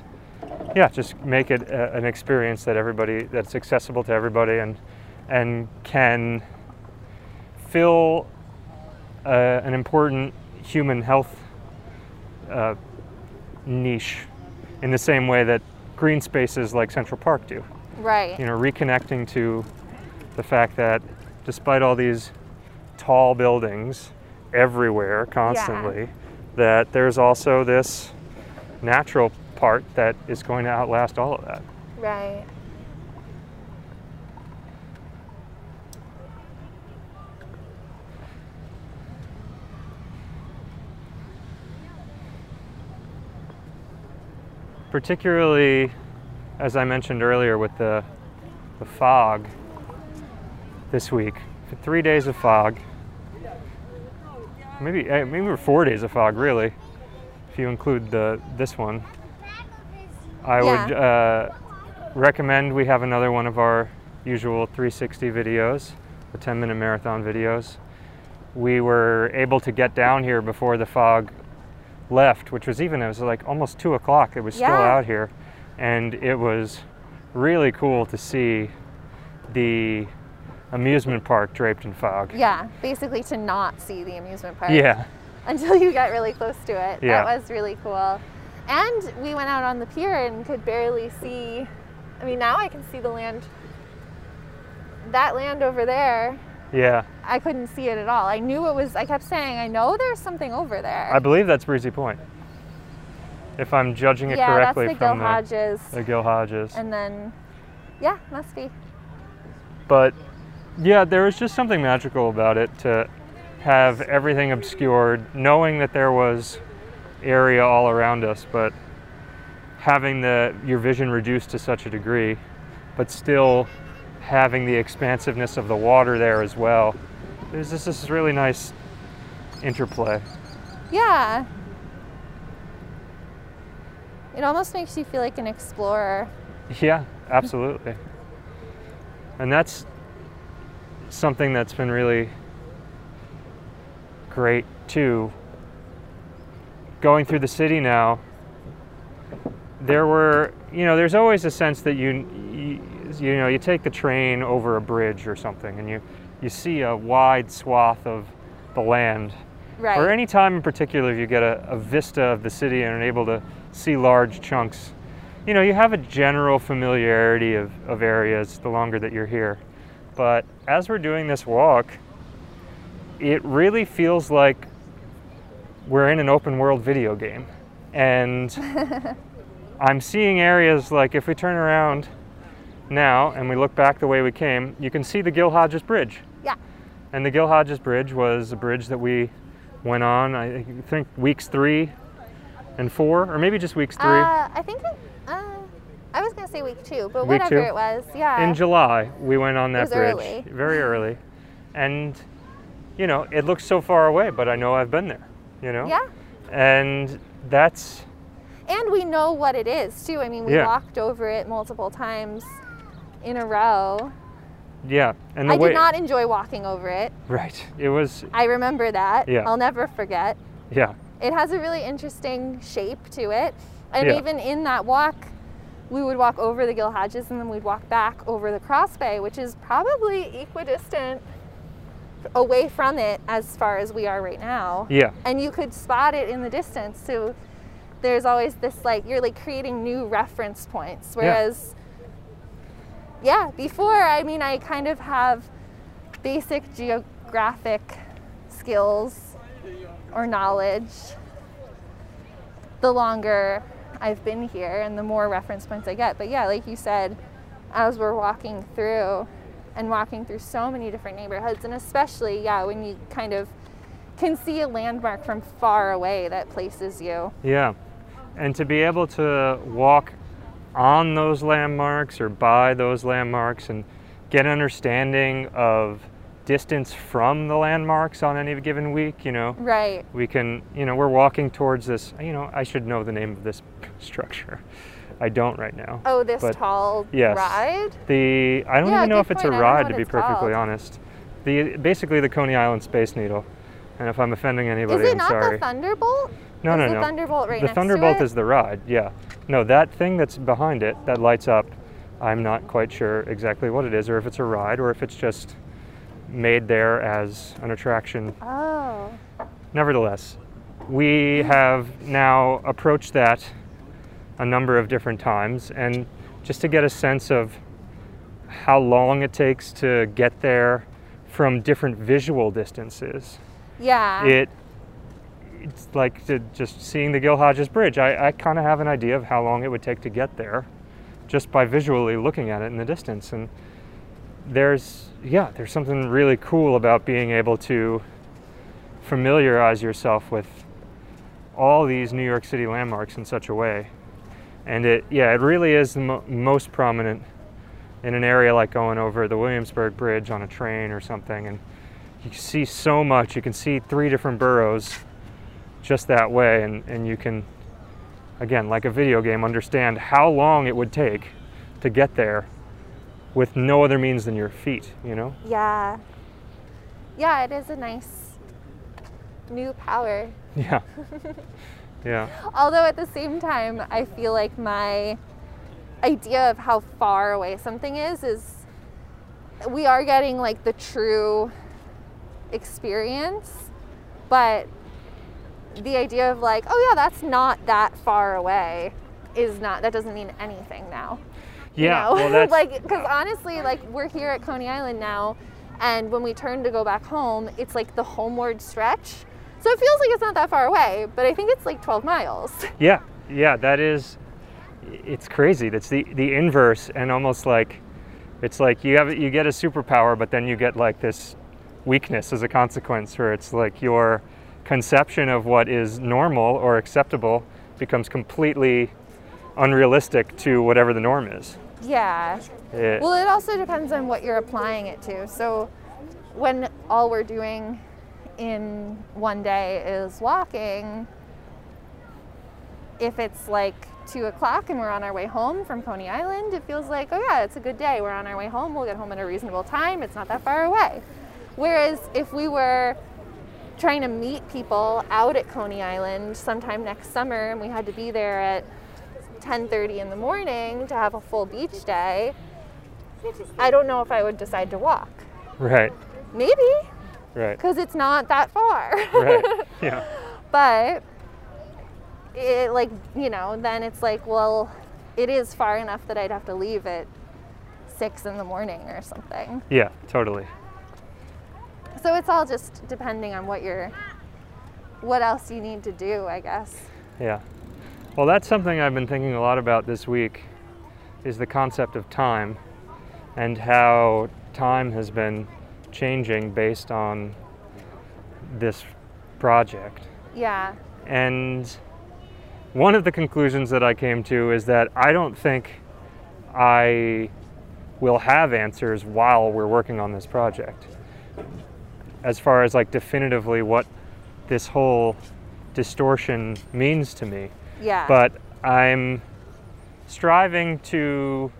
yeah, just make it a, an experience that everybody that's accessible to everybody and and can fill uh, an important human health uh, niche in the same way that green spaces like Central Park do. Right. You know, reconnecting to the fact that despite all these tall buildings everywhere constantly, yeah. that there's also this natural part that is going to outlast all of that. Right. Particularly, as I mentioned earlier, with the, the fog this week, for three days of fog, maybe maybe four days of fog, really, if you include the this one. I yeah. would uh, recommend we have another one of our usual three sixty videos, the ten minute marathon videos. We were able to get down here before the fog left, which was even, it was like almost two o'clock, it was yeah. still out here. And it was really cool to see the amusement park draped in fog. Yeah, basically to not see the amusement park. Yeah. Until you got really close to it. Yeah. That was really cool. And we went out on the pier and could barely see, I mean, now I can see the land, that land over there. Yeah. I couldn't see it at all. I knew it was, I kept saying, I know there's something over there. I believe that's Breezy Point. If I'm judging it yeah, correctly that's the from Gil Hodges. The, the Gil Hodges. And then, yeah, must be. But yeah, there was just something magical about it to have everything obscured, knowing that there was area all around us, but having the your vision reduced to such a degree, but still having the expansiveness of the water there as well. There's just this really nice interplay. Yeah. It almost makes you feel like an explorer. Yeah, absolutely. And that's something that's been really great too. Going through the city now, there were, you know, there's always a sense that you, you, you know, you take the train over a bridge or something and you, you see a wide swath of the land. Right. Or any time in particular if you get a, a vista of the city and are able to see large chunks. You know, you have a general familiarity of, of areas the longer that you're here. But as we're doing this walk, it really feels like we're in an open world video game. And I'm seeing areas like if we turn around now and we look back the way we came, you can see the Gil Hodges Bridge. Yeah. And the Gil Hodges Bridge was a bridge that we went on, I think weeks three and four, or maybe just weeks three. Uh, I think it, uh, I was gonna say week two, but week whatever two. It was, yeah. In July, we went on that bridge, early. very early. And you know, it looks so far away, but I know I've been there, you know? Yeah. And that's... And we know what it is too. I mean, we yeah. walked over it multiple times in a row. Yeah, and the I way... did not enjoy walking over it. Right, it was... I remember that, yeah. I'll never forget. Yeah. It has a really interesting shape to it. And yeah. even in that walk, we would walk over the Gil Hodges and then we'd walk back over the Cross Bay, which is probably equidistant away from it as far as we are right now. Yeah. And you could spot it in the distance. So there's always this, like, you're like creating new reference points. Whereas, yeah, yeah before, I mean, I kind of have basic geographic skills or knowledge. The longer I've been here and the more reference points I get. But yeah, like you said, as we're walking through and walking through so many different neighborhoods, and especially, yeah, when you kind of can see a landmark from far away that places you. Yeah, and to be able to walk on those landmarks or by those landmarks and get an understanding of distance from the landmarks on any given week, you know. Right. We can, you know, we're walking towards this, you know, I should know the name of this structure. I don't right now. Oh, this but tall yes. ride? The I don't yeah, even know if point. It's a ride, to be perfectly called. honest. The basically the Coney Island Space Needle. And if I'm offending anybody, is it I'm not sorry. The Thunderbolt? No, is no, no. The Thunderbolt right the next Thunderbolt to it? The Thunderbolt is the ride, yeah. No, that thing that's behind it that lights up I'm not quite sure exactly what it is, or if it's a ride, or if it's just made there as an attraction. Oh. Nevertheless, we have now approached that a number of different times, and just to get a sense of how long it takes to get there from different visual distances. Yeah. It, it's like to just seeing the Gil Hodges Bridge. I, I kind of have an idea of how long it would take to get there just by visually looking at it in the distance. And there's, yeah, there's something really cool about being able to familiarize yourself with all these New York City landmarks in such a way. And it, yeah, it really is the mo- most prominent in an area like going over the Williamsburg Bridge on a train or something. And you can see so much. You can see three different boroughs just that way. And, and you can, again, like a video game, understand how long it would take to get there with no other means than your feet, you know? Yeah. Yeah, it is a nice new power. Yeah. Yeah. Although at the same time, I feel like my idea of how far away something is, is we are getting like the true experience, but the idea of like, oh yeah, that's not that far away is not, that doesn't mean anything now. Yeah. You know? Well, that's, like, because honestly, like we're here at Coney Island now, and when we turn to go back home, it's like the homeward stretch. So it feels like it's not that far away, but I think it's like twelve miles. Yeah, yeah, that is, it's crazy. That's the, the inverse, and almost like, it's like you have you get a superpower, but then you get like this weakness as a consequence, where it's like your conception of what is normal or acceptable becomes completely unrealistic to whatever the norm is. Yeah. It, well, it also depends on what you're applying it to. So when all we're doing in one day is walking, if it's like two o'clock and we're on our way home from Coney Island, it feels like, oh yeah, it's a good day, we're on our way home, we'll get home at a reasonable time, it's not that far away. Whereas if we were trying to meet people out at Coney Island sometime next summer and we had to be there at ten thirty in the morning to have a full beach day, I don't know if I would decide to walk. Right. Maybe. Right. Because it's not that far. Right. Yeah. But it, like, you know, then it's like, well, it is far enough that I'd have to leave at six in the morning or something. Yeah, totally. So it's all just depending on what you're, what else you need to do, I guess. Yeah. Well, that's something I've been thinking a lot about this week, is the concept of time and how time has been changing based on this project. Yeah. And one of the conclusions that I came to is that I don't think I will have answers while we're working on this project, as far as like definitively what this whole distortion means to me. Yeah. But I'm striving to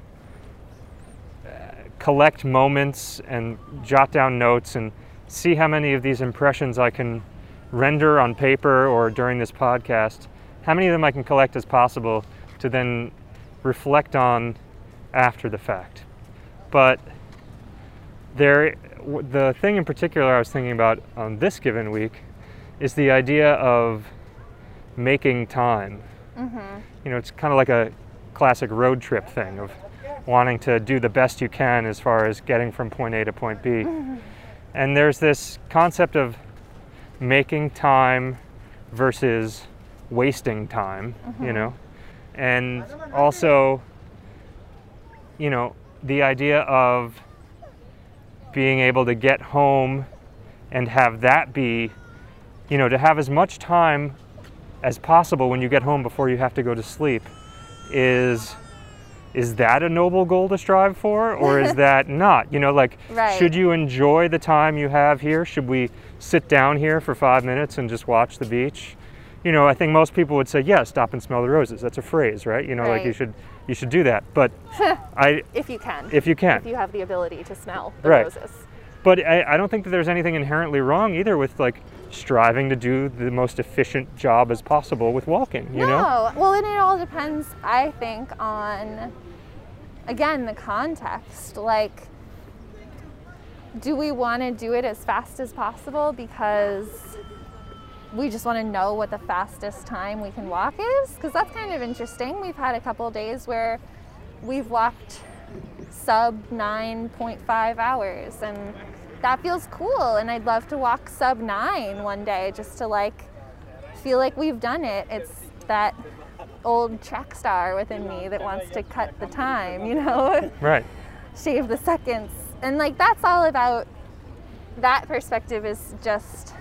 collect moments and jot down notes and see how many of these impressions I can render on paper or during this podcast, how many of them I can collect as possible to then reflect on after the fact. But there, the thing in particular I was thinking about on this given week is the idea of making time. Mm-hmm. You know, it's kind of like a classic road trip thing of wanting to do the best you can as far as getting from point A to point B. Mm-hmm. And there's this concept of making time versus wasting time, mm-hmm. you know? And also, you know, the idea of being able to get home and have that be, you know, to have as much time as possible when you get home before you have to go to sleep is... is that a noble goal to strive for, or is that not? You know, like, right. Should you enjoy the time you have here? Should we sit down here for five minutes and just watch the beach? You know, I think most people would say, yeah, stop and smell the roses. That's a phrase, right? You know, right. Like you should you should do that. But I... If you can. If you can. If you have the ability to smell the right. roses. But I, I don't think that there's anything inherently wrong either with, like, striving to do the most efficient job as possible with walking, you no. know? Well, and it all depends, I think, on again, the context, like, do we want to do it as fast as possible because we just want to know what the fastest time we can walk is? Because that's kind of interesting. We've had a couple of days where we've walked sub nine point five hours, and that feels cool. And I'd love to walk sub nine one day just to like feel like we've done it. It's that old track star within me that wants to cut the time, you know? Right. Shave the seconds. And like, that's all about, that perspective is just,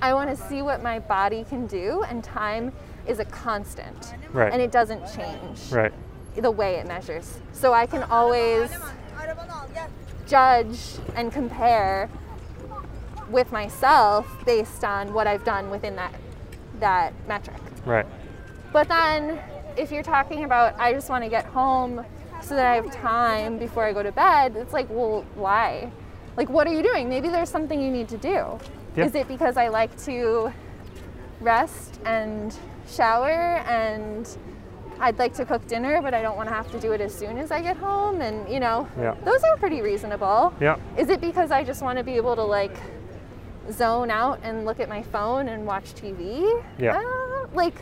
I want to see what my body can do, and time is a constant. Right. And it doesn't change. Right. The way it measures. So I can always judge and compare with myself based on what I've done within that that metric. Right. But then if you're talking about, I just want to get home so that I have time before I go to bed, it's like, well, why? Like, what are you doing? Maybe there's something you need to do. Yep. Is it because I like to rest and shower, and I'd like to cook dinner, but I don't want to have to do it as soon as I get home? And, you know, yeah. Those are pretty reasonable. Yeah. Is it because I just want to be able to like zone out and look at my phone and watch T V? Yeah. Uh, like,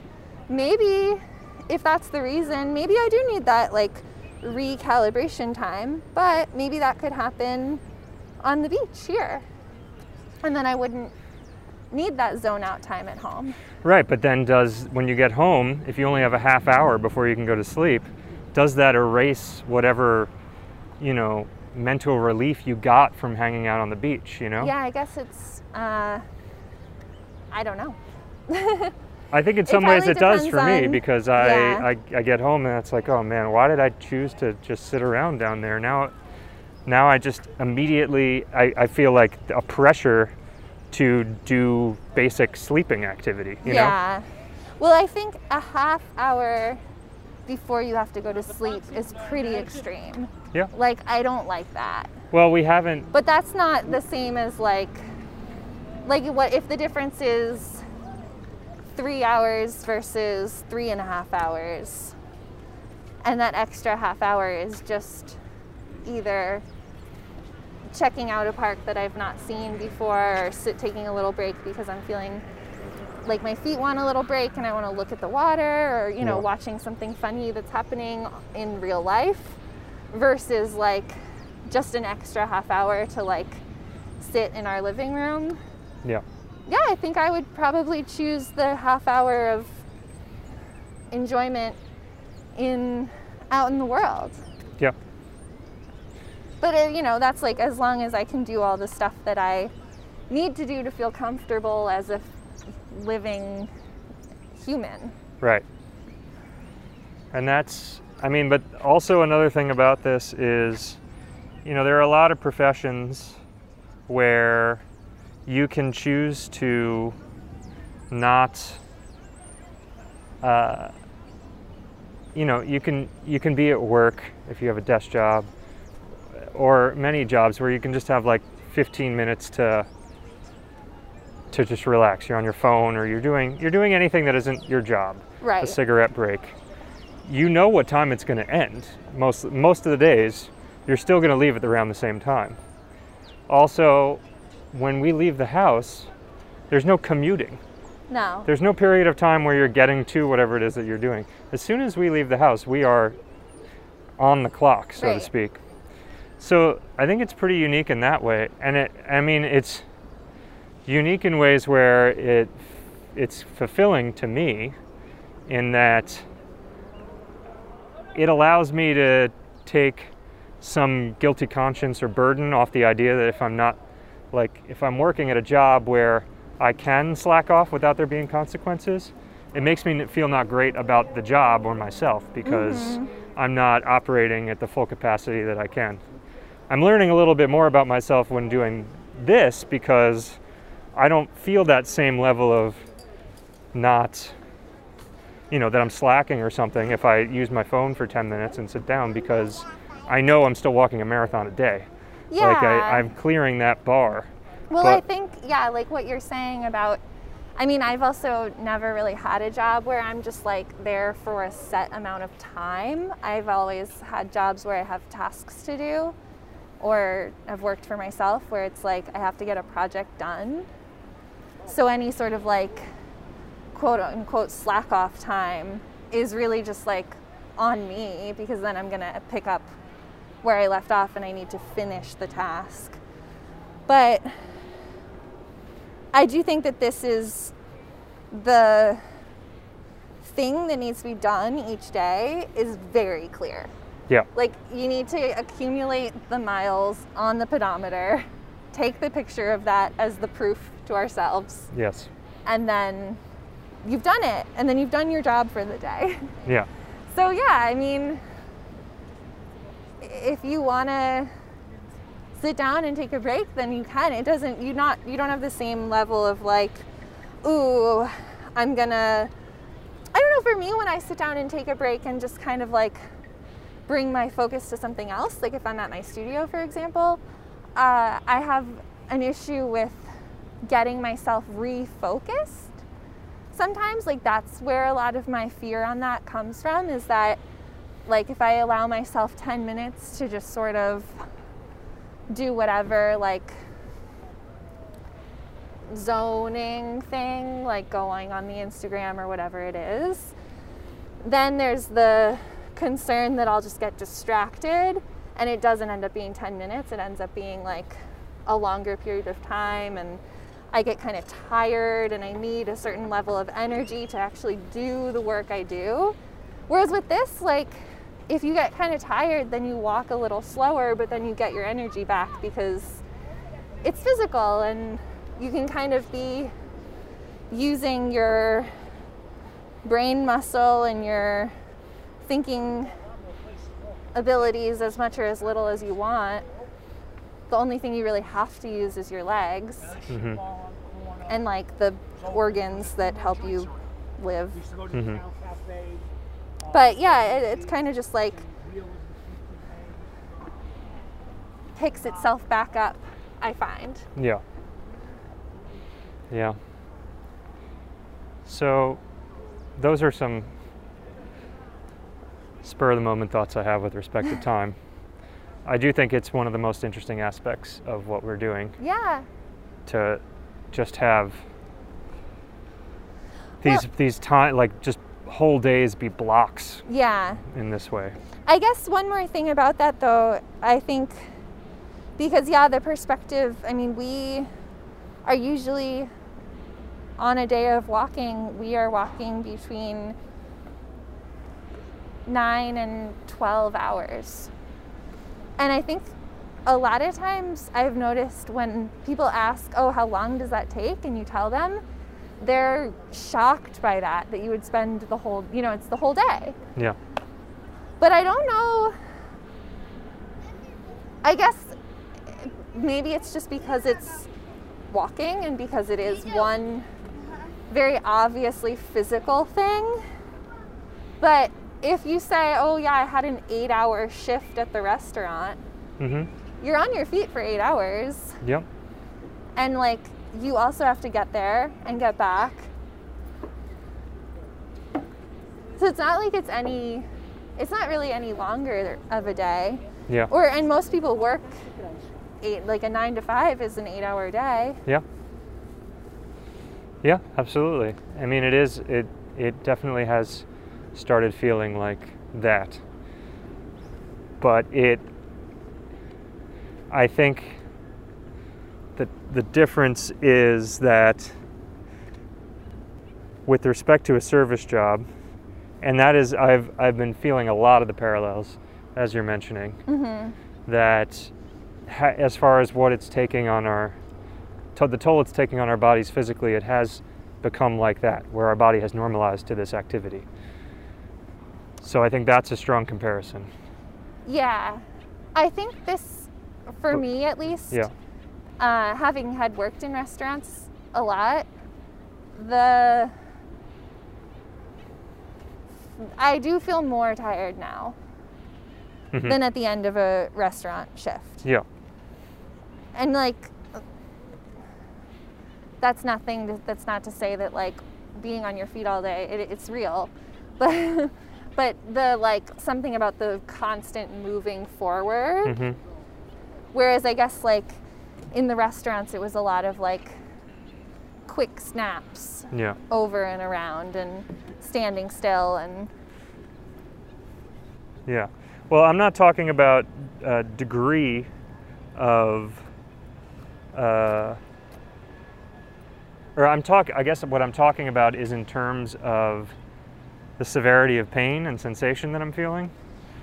maybe if that's the reason, maybe I do need that like recalibration time, but maybe that could happen on the beach here. And then I wouldn't need that zone out time at home. Right, but then does, when you get home, if you only have a half hour before you can go to sleep, does that erase whatever, you know, mental relief you got from hanging out on the beach, you know? Yeah, I guess it's, uh, I don't know. I think in some it ways it does for on, me, because I, yeah. I, I get home and it's like, oh man, why did I choose to just sit around down there? Now, now I just immediately, I, I feel like a pressure to do basic sleeping activity, you yeah. know? Yeah. Well, I think a half hour before you have to go to sleep is pretty extreme. Yeah. Like, I don't like that. Well, we haven't... But that's not the same as, like... Like, what if the difference is three hours versus three and a half hours, and that extra half hour is just either checking out a park that I've not seen before, or sit, taking a little break because I'm feeling like my feet want a little break and I want to look at the water, or, you know, yeah. watching something funny that's happening in real life, versus like just an extra half hour to like sit in our living room. Yeah. Yeah, I think I would probably choose the half hour of enjoyment in out in the world. Yeah. But, you know, that's like, as long as I can do all the stuff that I need to do to feel comfortable as a living human. Right. And that's, I mean, but also another thing about this is, you know, there are a lot of professions where you can choose to not, uh, you know, you can, you can be at work if you have a desk job, or many jobs where you can just have like fifteen minutes to to just relax. You're on your phone, or you're doing you're doing anything that isn't your job. Right. A cigarette break. You know what time it's going to end. Most most of the days, you're still going to leave at around the same time. Also, when we leave the house, there's no commuting. No. There's no period of time where you're getting to whatever it is that you're doing. As soon as we leave the house, we are on the clock, so right. to speak. So I think it's pretty unique in that way. And it, I mean, it's unique in ways where it it's fulfilling to me, in that it allows me to take some guilty conscience or burden off the idea that if I'm not, like, if I'm working at a job where I can slack off without there being consequences, it makes me feel not great about the job or myself, because mm-hmm. I'm not operating at the full capacity that I can. I'm learning a little bit more about myself when doing this, because I don't feel that same level of not, you know, that I'm slacking or something if I use my phone for ten minutes and sit down, because I know I'm still walking a marathon a day. Yeah. Like I, I'm clearing that bar. Well, but I think, yeah, like what you're saying about I mean, I've also never really had a job where I'm just like there for a set amount of time. I've always had jobs where I have tasks to do, or I've worked for myself where it's like I have to get a project done. So any sort of like quote unquote slack off time is really just like on me, because then I'm gonna pick up where I left off and I need to finish the task. But I do think that this is the thing that needs to be done each day is very clear. Yeah. Like, you need to accumulate the miles on the pedometer, take the picture of that as the proof to ourselves. Yes. And then you've done it, and then you've done your job for the day. Yeah. So yeah, I mean, if you want to sit down and take a break, then you can. It doesn't, you not, you don't have the same level of like, ooh, I'm gonna, I don't know, for me, when I sit down and take a break and just kind of like bring my focus to something else, like if I'm at my studio, for example, uh, I have an issue with getting myself refocused. Sometimes, like, that's where a lot of my fear on that comes from, is that like if I allow myself ten minutes to just sort of do whatever like zoning thing, like going on the Instagram or whatever it is, then there's the concern that I'll just get distracted, and it doesn't end up being ten minutes, it ends up being like a longer period of time, and I get kind of tired and I need a certain level of energy to actually do the work I do. Whereas with this, like, if you get kind of tired, then you walk a little slower, but then you get your energy back because it's physical and you can kind of be using your brain muscle and your thinking abilities as much or as little as you want. The only thing you really have to use is your legs, mm-hmm. and like the organs that help you live. Mm-hmm. But yeah, it, it's kind of just like picks itself back up, I find. Yeah. Yeah. So those are some spur of the moment thoughts I have with respect to time. I do think it's one of the most interesting aspects of what we're doing. Yeah. To just have these well, these time, like just whole days be blocks. Yeah. In this way. I guess one more thing about that though, I think, because yeah, the perspective, I mean, we are usually on a day of walking, we are walking between nine and twelve hours. And I think a lot of times I've noticed when people ask, oh, how long does that take? And you tell them, they're shocked by that, that you would spend the whole, you know, it's the whole day. Yeah. But I don't know, I guess maybe it's just because it's walking and because it is one very obviously physical thing. But if you say, oh yeah, I had an eight hour shift at the restaurant, mm-hmm. you're on your feet for eight hours. Yep. And like, you also have to get there and get back. So it's not like it's any, it's not really any longer of a day. Yeah. Or, and most people work eight, like a nine to five is an eight hour day. Yeah. Yeah, absolutely. I mean, it is, it, it definitely has started feeling like that. But it, I think that the difference is that with respect to a service job, and that is, I've, I've been feeling a lot of the parallels, as you're mentioning, mm-hmm. that ha- as far as what it's taking on our, to- the toll it's taking on our bodies physically, it has become like that, where our body has normalized to this activity. So I think that's a strong comparison. Yeah. I think this, for me at least, yeah. uh, having had worked in restaurants a lot, the I do feel more tired now mm-hmm. than at the end of a restaurant shift. Yeah. And like, that's nothing, that's not to say that like being on your feet all day, it, it's real. But but the like something about the constant moving forward. Mm-hmm. Whereas I guess like in the restaurants, it was a lot of like quick snaps, yeah, over and around and standing still and. Yeah. Well, I'm not talking about uh, degree of, uh, or I'm talk. I guess what I'm talking about is in terms of the severity of pain and sensation that I'm feeling.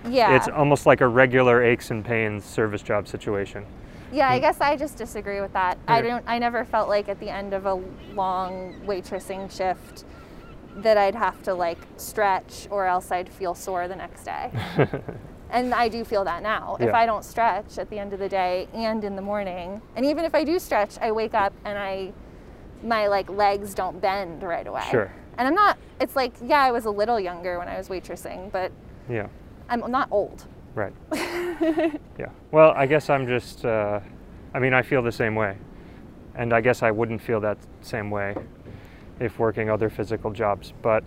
Yeah. It's almost like a regular aches and pains service job situation. Yeah, I guess I just disagree with that. I don't. I never felt like at the end of a long waitressing shift that I'd have to like stretch or else I'd feel sore the next day. And I do feel that now. Yeah. If I don't stretch at the end of the day and in the morning, and even if I do stretch, I wake up and I, my like legs don't bend right away. Sure. And I'm not. It's like, yeah, I was a little younger when I was waitressing, but yeah, I'm not old. Right. Yeah. Well, I guess I'm just, uh, I mean, I feel the same way. And I guess I wouldn't feel that same way if working other physical jobs. But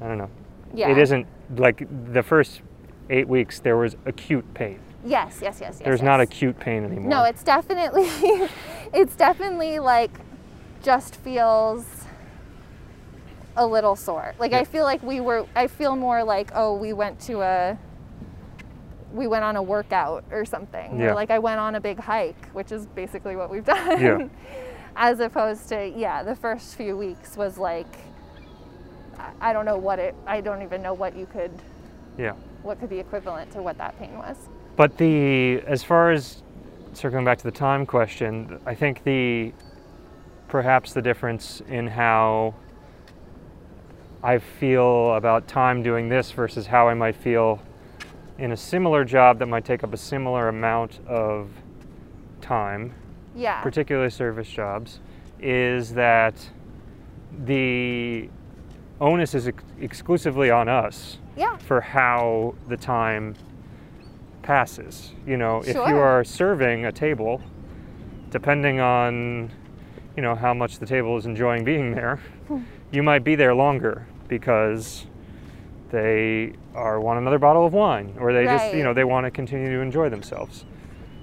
I don't know. Yeah. It isn't like the first eight weeks there was acute pain. Yes, yes, yes, yes. There's yes. not acute pain anymore. No, it's definitely, it's definitely like just feels a little sore. Like, yeah. I feel like we were, I feel more like, oh, we went to a, we went on a workout or something. Yeah. Or like I went on a big hike, which is basically what we've done. Yeah. As opposed to, yeah, the first few weeks was like, I don't know what it, I don't even know what you could, yeah, what could be equivalent to what that pain was. But the, as far as circling back to the time question, I think the, perhaps the difference in how I feel about time doing this versus how I might feel in a similar job that might take up a similar amount of time, yeah, particularly service jobs, is that the onus is ex- exclusively on us, yeah, for how the time passes. You know, sure, if you are serving a table, depending on, you know, how much the table is enjoying being there, you might be there longer because they are want another bottle of wine, or they right. just, you know, they want to continue to enjoy themselves.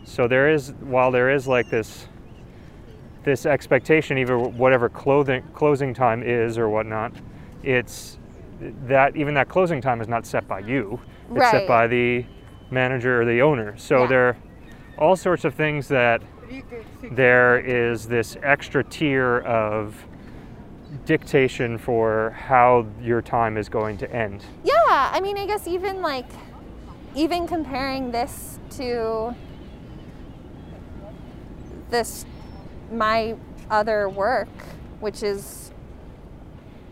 So there is, while there is like this, this expectation, even whatever clothing, closing time is or whatnot, it's that even that closing time is not set by you. It's right. set by the manager or the owner. So yeah. there are all sorts of things that there is this extra tier of dictation for how your time is going to end. Yeah, I mean, I guess even like, even comparing this to this, my other work, which is,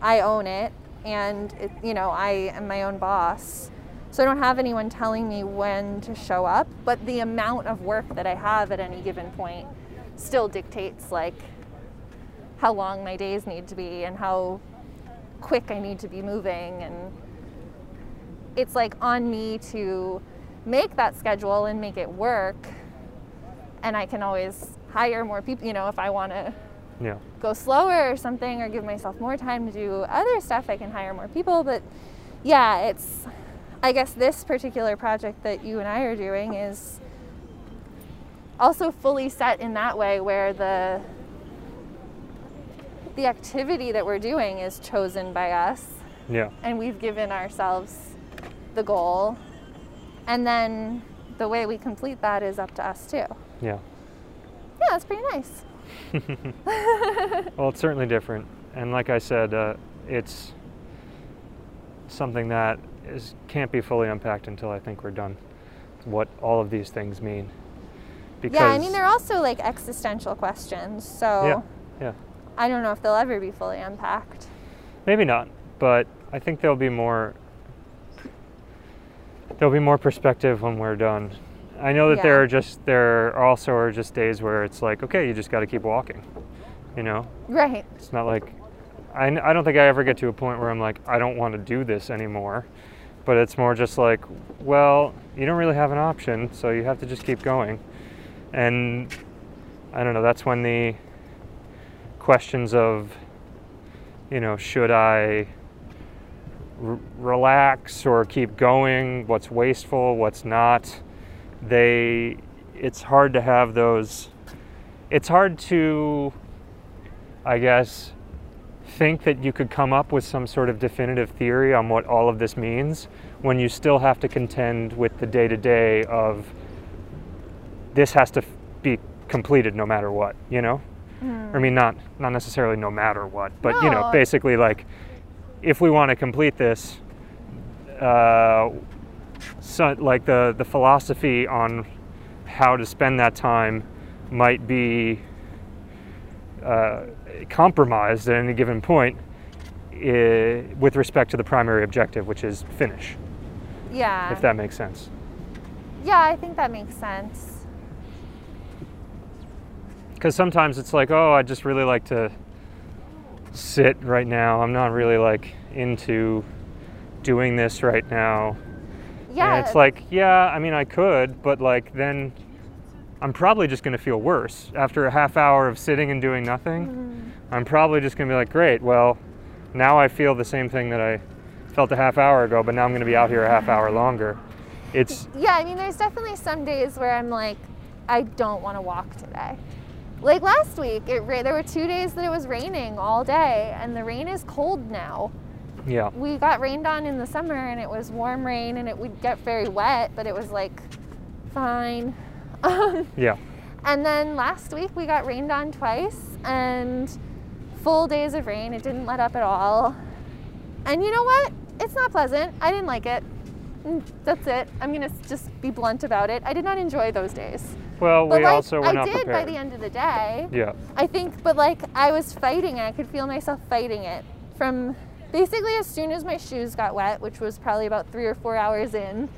I own it and it, you know, I am my own boss. So I don't have anyone telling me when to show up, but the amount of work that I have at any given point still dictates like how long my days need to be and how quick I need to be moving. And it's like on me to make that schedule and make it work. And I can always hire more people, you know, if I want to yeah. go slower or something or give myself more time to do other stuff, I can hire more people. But yeah, it's, I guess this particular project that you and I are doing is also fully set in that way, where the the activity that we're doing is chosen by us. Yeah. And we've given ourselves the goal. And then the way we complete that is up to us too. Yeah. Yeah, that's pretty nice. Well, it's certainly different. And like I said, uh, it's something that is, can't be fully unpacked until I think we're done, what all of these things mean. Because, yeah, I mean, they're also like existential questions. So yeah, yeah. I don't know if they'll ever be fully unpacked. Maybe not, but I think there'll be more there'll be more perspective when we're done. I know that yeah. there are just there also are just days where it's like, okay, you just got to keep walking, you know? Right. It's not like I, I don't think I ever get to a point where I'm like, I don't want to do this anymore. But it's more just like, well, you don't really have an option, so you have to just keep going. And I don't know, that's when the questions of, you know, should I r- relax or keep going? What's wasteful? What's not? They, it's hard to have those. It's hard to, I guess, think that you could come up with some sort of definitive theory on what all of this means when you still have to contend with the day-to-day of this has to be completed no matter what, you know? Mm. I mean, not not necessarily no matter what, but, no. you know, basically, like, if we want to complete this, uh, so, like, the, the philosophy on how to spend that time might be uh, compromised at any given point I- with respect to the primary objective, which is finish. Yeah. If that makes sense. Yeah, I think that makes sense. Because sometimes it's like, oh, I just really like to sit right now. I'm not really, like, into doing this right now. Yeah. And it's like, yeah, I mean, I could, but, like, then I'm probably just going to feel worse. After a half hour of sitting and doing nothing, mm-hmm. I'm probably just going to be like, great, well, now I feel the same thing that I felt a half hour ago, but now I'm going to be out here a half hour longer. It's Yeah, I mean, there's definitely some days where I'm like, I don't want to walk today. Like last week, it ra- there were two days that it was raining all day, and the rain is cold now. Yeah. We got rained on in the summer, and it was warm rain, and it would get very wet, but it was like, fine. Um, yeah. And then last week we got rained on twice and full days of rain. It didn't let up at all. And you know what? It's not pleasant. I didn't like it. That's it. I'm going to just be blunt about it. I did not enjoy those days. Well, but we like, also were I not prepared. I did by the end of the day. Yeah. I think, but like I was fighting it. I could feel myself fighting it from basically as soon as my shoes got wet, which was probably about three or four hours in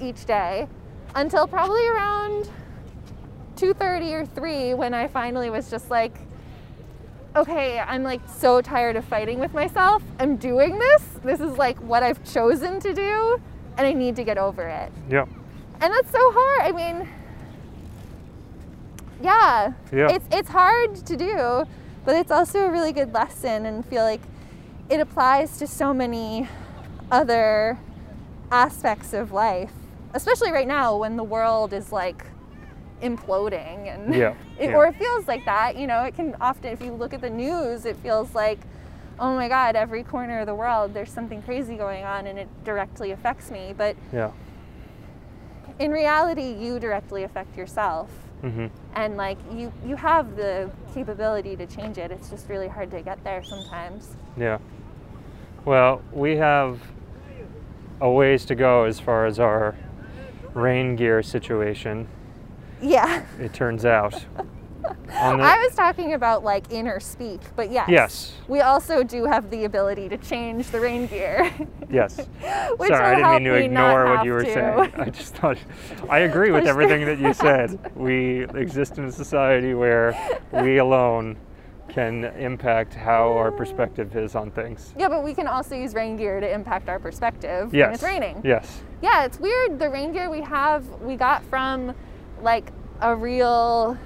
each day. Until probably around two thirty or three when I finally was just like, okay, I'm like so tired of fighting with myself. I'm doing this. This is like what I've chosen to do and I need to get over it. Yeah. And that's so hard. I mean, yeah, yeah. It's, it's hard to do, but it's also a really good lesson and feel like it applies to so many other aspects of life. Especially right now when the world is like imploding and yeah, it, yeah. or it feels like that, you know, it can often, if you look at the news, it feels like, oh my God, every corner of the world, there's something crazy going on and it directly affects me. But yeah. in reality, you directly affect yourself. Mm-hmm. And like you, you have the capability to change it. It's just really hard to get there sometimes. Yeah. Well, we have a ways to go as far as our rain gear situation. Yeah. It turns out. On the, I was talking about like inner speak, but yes. Yes. We also do have the ability to change the rain gear. Yes. Which Sorry, I didn't mean to ignore what you were to. saying. I just thought, I agree with everything that you said. We exist in a society where we alone can impact how our perspective is on things. Yeah, but we can also use rain gear to impact our perspective yes. when it's raining. Yes. Yeah, it's weird. The rain gear we have, we got from like a real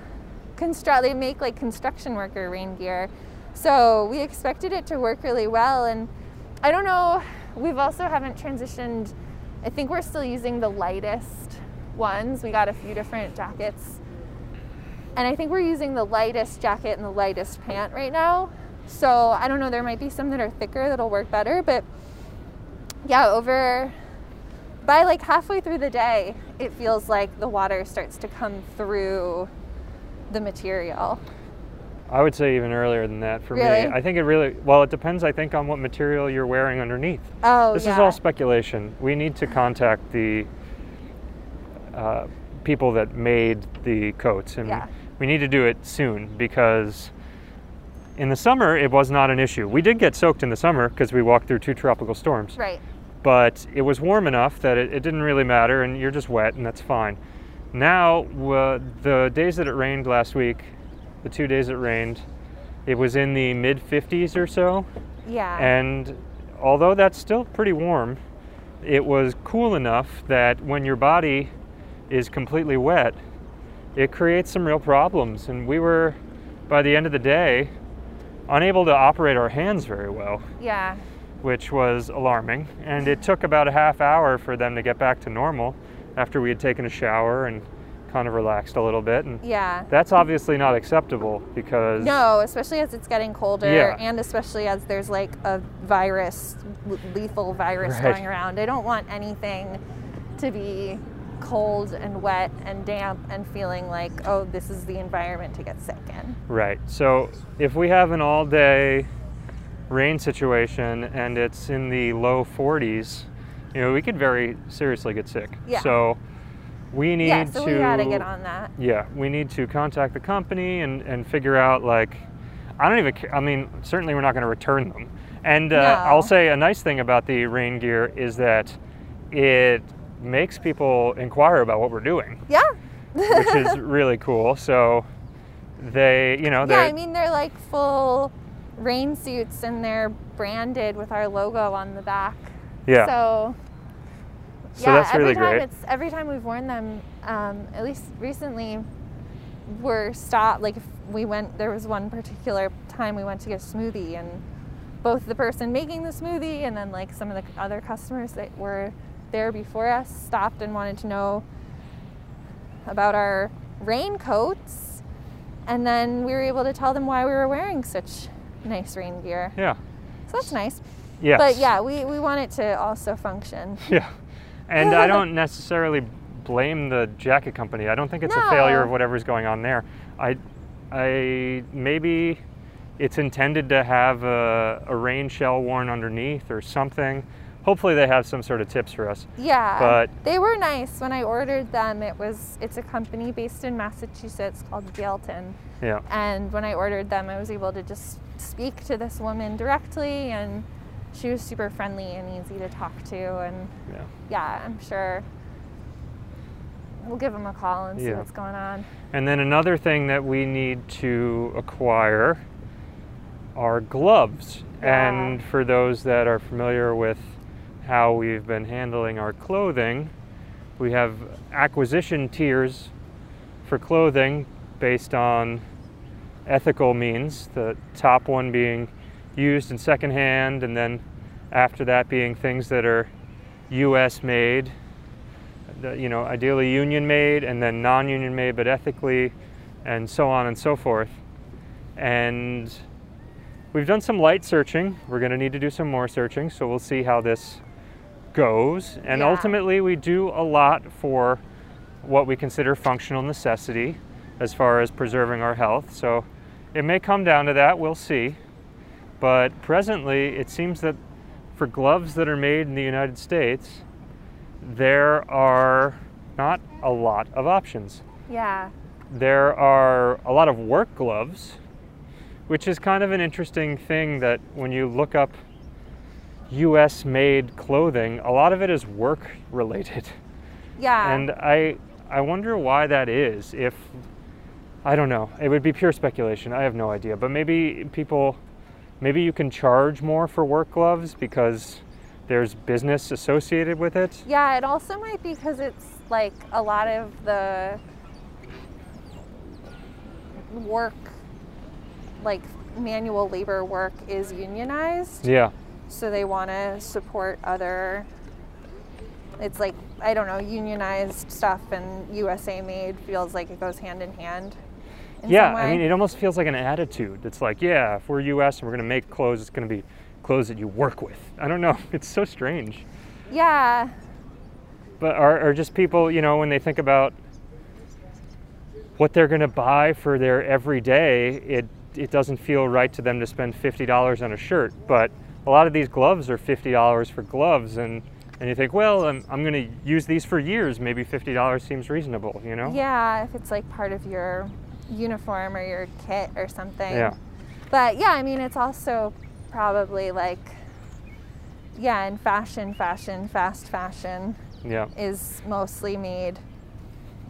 construct. They make like construction worker rain gear. So we expected it to work really well. And I don't know, we've also haven't transitioned. I think we're still using the lightest ones. We got a few different jackets. And I think we're using the lightest jacket and the lightest pant right now. So I don't know, there might be some that are thicker that'll work better, but yeah, over, by like halfway through the day, it feels like the water starts to come through the material. I would say even earlier than that for really? me. I think it really, well, it depends, I think, on what material you're wearing underneath. Oh, This yeah. is all speculation. We need to contact the uh, people that made the coats. and. Yeah. We need to do it soon because in the summer, it was not an issue. We did get soaked in the summer because we walked through two tropical storms. Right. But it was warm enough that it, it didn't really matter and you're just wet and that's fine. Now, uh, the days that it rained last week, the two days it rained, it was in the mid fifties or so. Yeah. And although that's still pretty warm, it was cool enough that when your body is completely wet, it creates some real problems. And we were, by the end of the day, unable to operate our hands very well. Yeah. Which was alarming. And it took about a half hour for them to get back to normal after we had taken a shower and kind of relaxed a little bit. And yeah. That's obviously not acceptable because... No, especially as it's getting colder yeah. and especially as there's like a virus, lethal virus right. going around. I don't want anything to be cold and wet and damp and feeling like, oh, this is the environment to get sick in. Right. So if we have an all-day rain situation and it's in the low forties, you know, we could very seriously get sick. Yeah. So we need yeah, so to... Yeah, we gotta get on that. Yeah, we need to contact the company and, and figure out, like, I don't even care. I mean, certainly we're not going to return them. And uh, no. I'll say a nice thing about the rain gear is that it makes people inquire about what we're doing. Yeah. Which is really cool. So they, you know, they... Yeah, I mean, they're like full rain suits and they're branded with our logo on the back. Yeah. So, so yeah, that's really every time great. It's, every time we've worn them, um, at least recently, we're stopped. Like if we went, there was one particular time we went to get a smoothie and both the person making the smoothie and then like some of the other customers that were there before us stopped and wanted to know about our raincoats. And then we were able to tell them why we were wearing such nice rain gear. Yeah. So that's nice. Yeah. But yeah, we, we want it to also function. Yeah. And I don't necessarily blame the jacket company. I don't think it's no. a failure of whatever's going on there. I, I maybe it's intended to have a, a rain shell worn underneath or something. Hopefully they have some sort of tips for us. Yeah, but they were nice. When I ordered them, it was it's a company based in Massachusetts called Gailton. Yeah. And when I ordered them, I was able to just speak to this woman directly, and she was super friendly and easy to talk to. And yeah, yeah I'm sure we'll give them a call and see yeah. what's going on. And then another thing that we need to acquire are gloves. Yeah. And for those that are familiar with how we've been handling our clothing, we have acquisition tiers for clothing based on ethical means, the top one being used and secondhand, and then after that being things that are U S made, you know, ideally union made, and then non-union made but ethically, and so on and so forth. And we've done some light searching. We're going to need to do some more searching, so we'll see how this goes. And yeah. ultimately we do a lot for what we consider functional necessity as far as preserving our health. So it may come down to that, we'll see. But presently it seems that for gloves that are made in the United States, there are not a lot of options. Yeah. There are a lot of work gloves, which is kind of an interesting thing that when you look up U S made clothing, a lot of it is work related. Yeah. And I I wonder why that is. If, I don't know, it would be pure speculation. I have no idea, but maybe people, maybe you can charge more for work gloves because there's business associated with it. Yeah, it also might be because it's like a lot of the work, like manual labor work is unionized. Yeah. So they want to support other, it's like, I don't know, unionized stuff and U S A made feels like it goes hand in hand. In yeah, I mean, it almost feels like an attitude. It's like, yeah, if we're U S and we're going to make clothes, it's going to be clothes that you work with. I don't know. It's so strange. Yeah. But are, are just people, you know, when they think about what they're going to buy for their everyday, it it doesn't feel right to them to spend fifty dollars on a shirt, but a lot of these gloves are fifty dollars for gloves, and, and you think, well, I'm, I'm going to use these for years. Maybe fifty dollars seems reasonable, you know? Yeah, if it's like part of your uniform or your kit or something. Yeah. But yeah, I mean, it's also probably like, yeah, in fashion, fashion, fast fashion yeah. is mostly made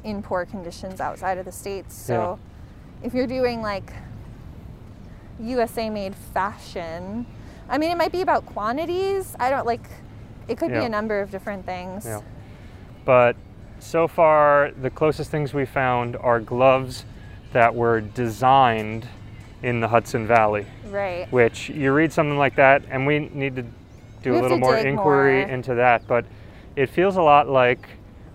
in poor conditions outside of the States. So yeah. if you're doing like U S A made fashion, I mean, it might be about quantities. I don't like, it could yeah. be a number of different things. Yeah. But so far, the closest things we found are gloves that were designed in the Hudson Valley. Right. Which you read something like that, and we need to do we a little more inquiry more. into that. But it feels a lot like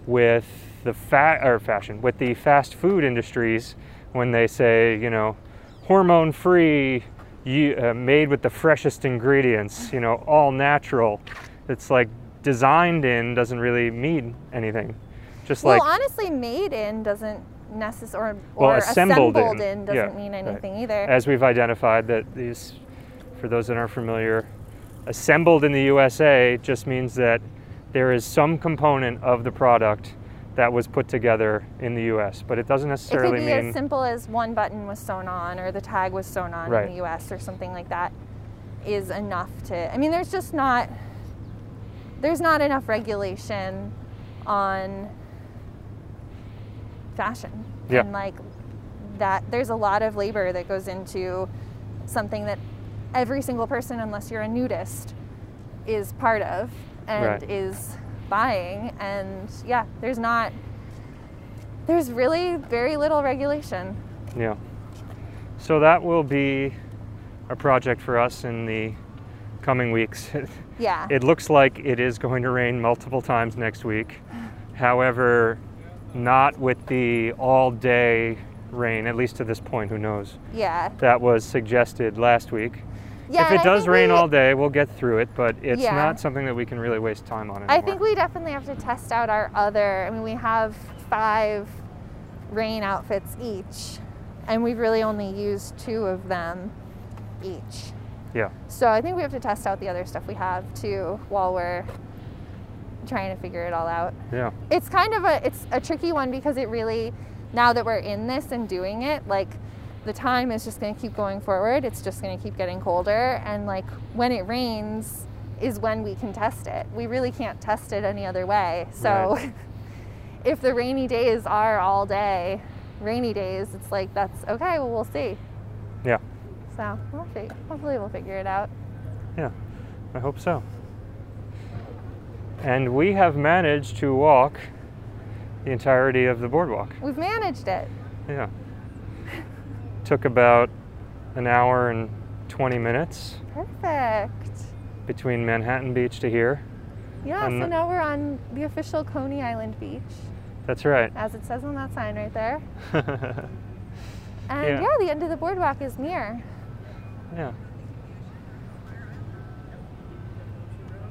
with the fa- or fashion, with the fast food industries, when they say, you know, hormone-free, you, uh, made with the freshest ingredients, you know, all natural. It's like designed in doesn't really mean anything. Just well, like honestly, made in doesn't necessarily, or, well, or assembled, assembled in, in doesn't yeah, mean anything right. either. As we've identified that these, for those that aren't familiar, assembled in the U S A just means that there is some component of the product that was put together in the U S, but it doesn't necessarily mean... It could be mean, as simple as one button was sewn on or the tag was sewn on right. in the U S or something like that is enough to... I mean, there's just not... There's not enough regulation on fashion. Yeah. And like that, there's a lot of labor that goes into something that every single person, unless you're a nudist, is part of and right. is... buying. And yeah, there's not there's really very little regulation. Yeah. So that will be a project for us in the coming weeks. Yeah. It looks like it is going to rain multiple times next week. However, not with the all-day rain, at least to this point, who knows. Yeah. That was suggested last week. Yeah, if it does rain we, all day, we'll get through it, but it's yeah. not something that we can really waste time on anymore. I think we definitely have to test out our other, I mean, we have five rain outfits each, and we've really only used two of them each. Yeah. So I think we have to test out the other stuff we have, too, while we're trying to figure it all out. Yeah. It's kind of a, it's a tricky one because it really, now that we're in this and doing it, like, the time is just going to keep going forward. It's just going to keep getting colder. And like when it rains is when we can test it. We really can't test it any other way. So right. if the rainy days are all day, rainy days, it's like, that's okay. Well, we'll see. Yeah. So we'll see. Hopefully we'll figure it out. Yeah, I hope so. And we have managed to walk the entirety of the boardwalk. We've managed it. Yeah. Took about an hour and twenty minutes. Perfect. Between Manhattan Beach to here. Yeah, um, so now we're on the official Coney Island Beach. That's right. As it says on that sign right there. And yeah. yeah, the end of the boardwalk is near. Yeah.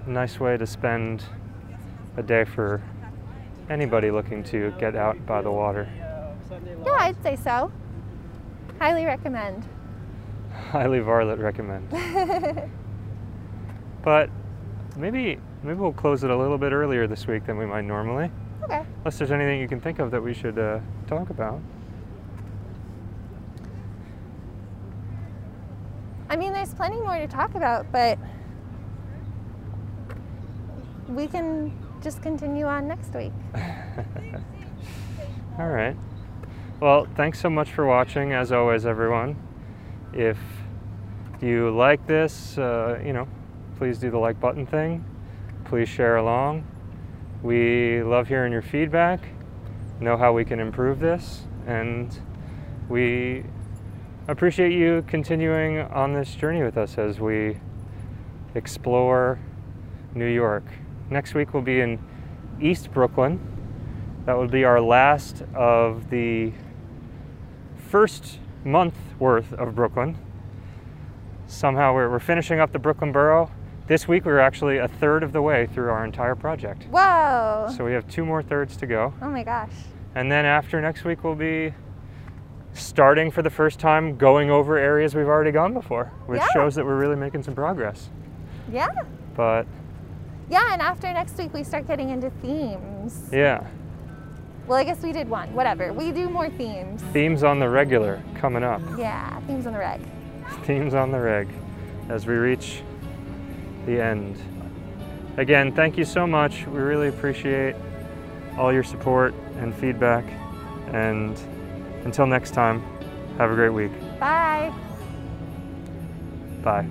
Nice way to spend a day for anybody looking to get out by the water. Yeah, I'd say so. Highly recommend. Highly Varlet recommend. But maybe maybe we'll close it a little bit earlier this week than we might normally. Okay. Unless there's anything you can think of that we should uh, talk about. I mean, there's plenty more to talk about, but we can just continue on next week. All right. Well, thanks so much for watching, as always, everyone. If you like this, uh, you know, please do the like button thing. Please share along. We love hearing your feedback, know how we can improve this, and we appreciate you continuing on this journey with us as we explore New York. Next week we'll be in East Brooklyn. That would be our last of the first month worth of Brooklyn. Somehow we're, we're finishing up the Brooklyn Borough. This week we're actually a third of the way through our entire project. Whoa! So we have two more thirds to go. Oh my gosh. And then after next week we'll be starting for the first time going over areas we've already gone before, which yeah. shows that we're really making some progress. Yeah. But. Yeah, and after next week we start getting into themes. Yeah. Well, I guess we did one, whatever. We do more themes. Themes on the regular coming up. Yeah, themes on the reg. Themes on the reg as we reach the end. Again, thank you so much. We really appreciate all your support and feedback. And until next time, have a great week. Bye. Bye.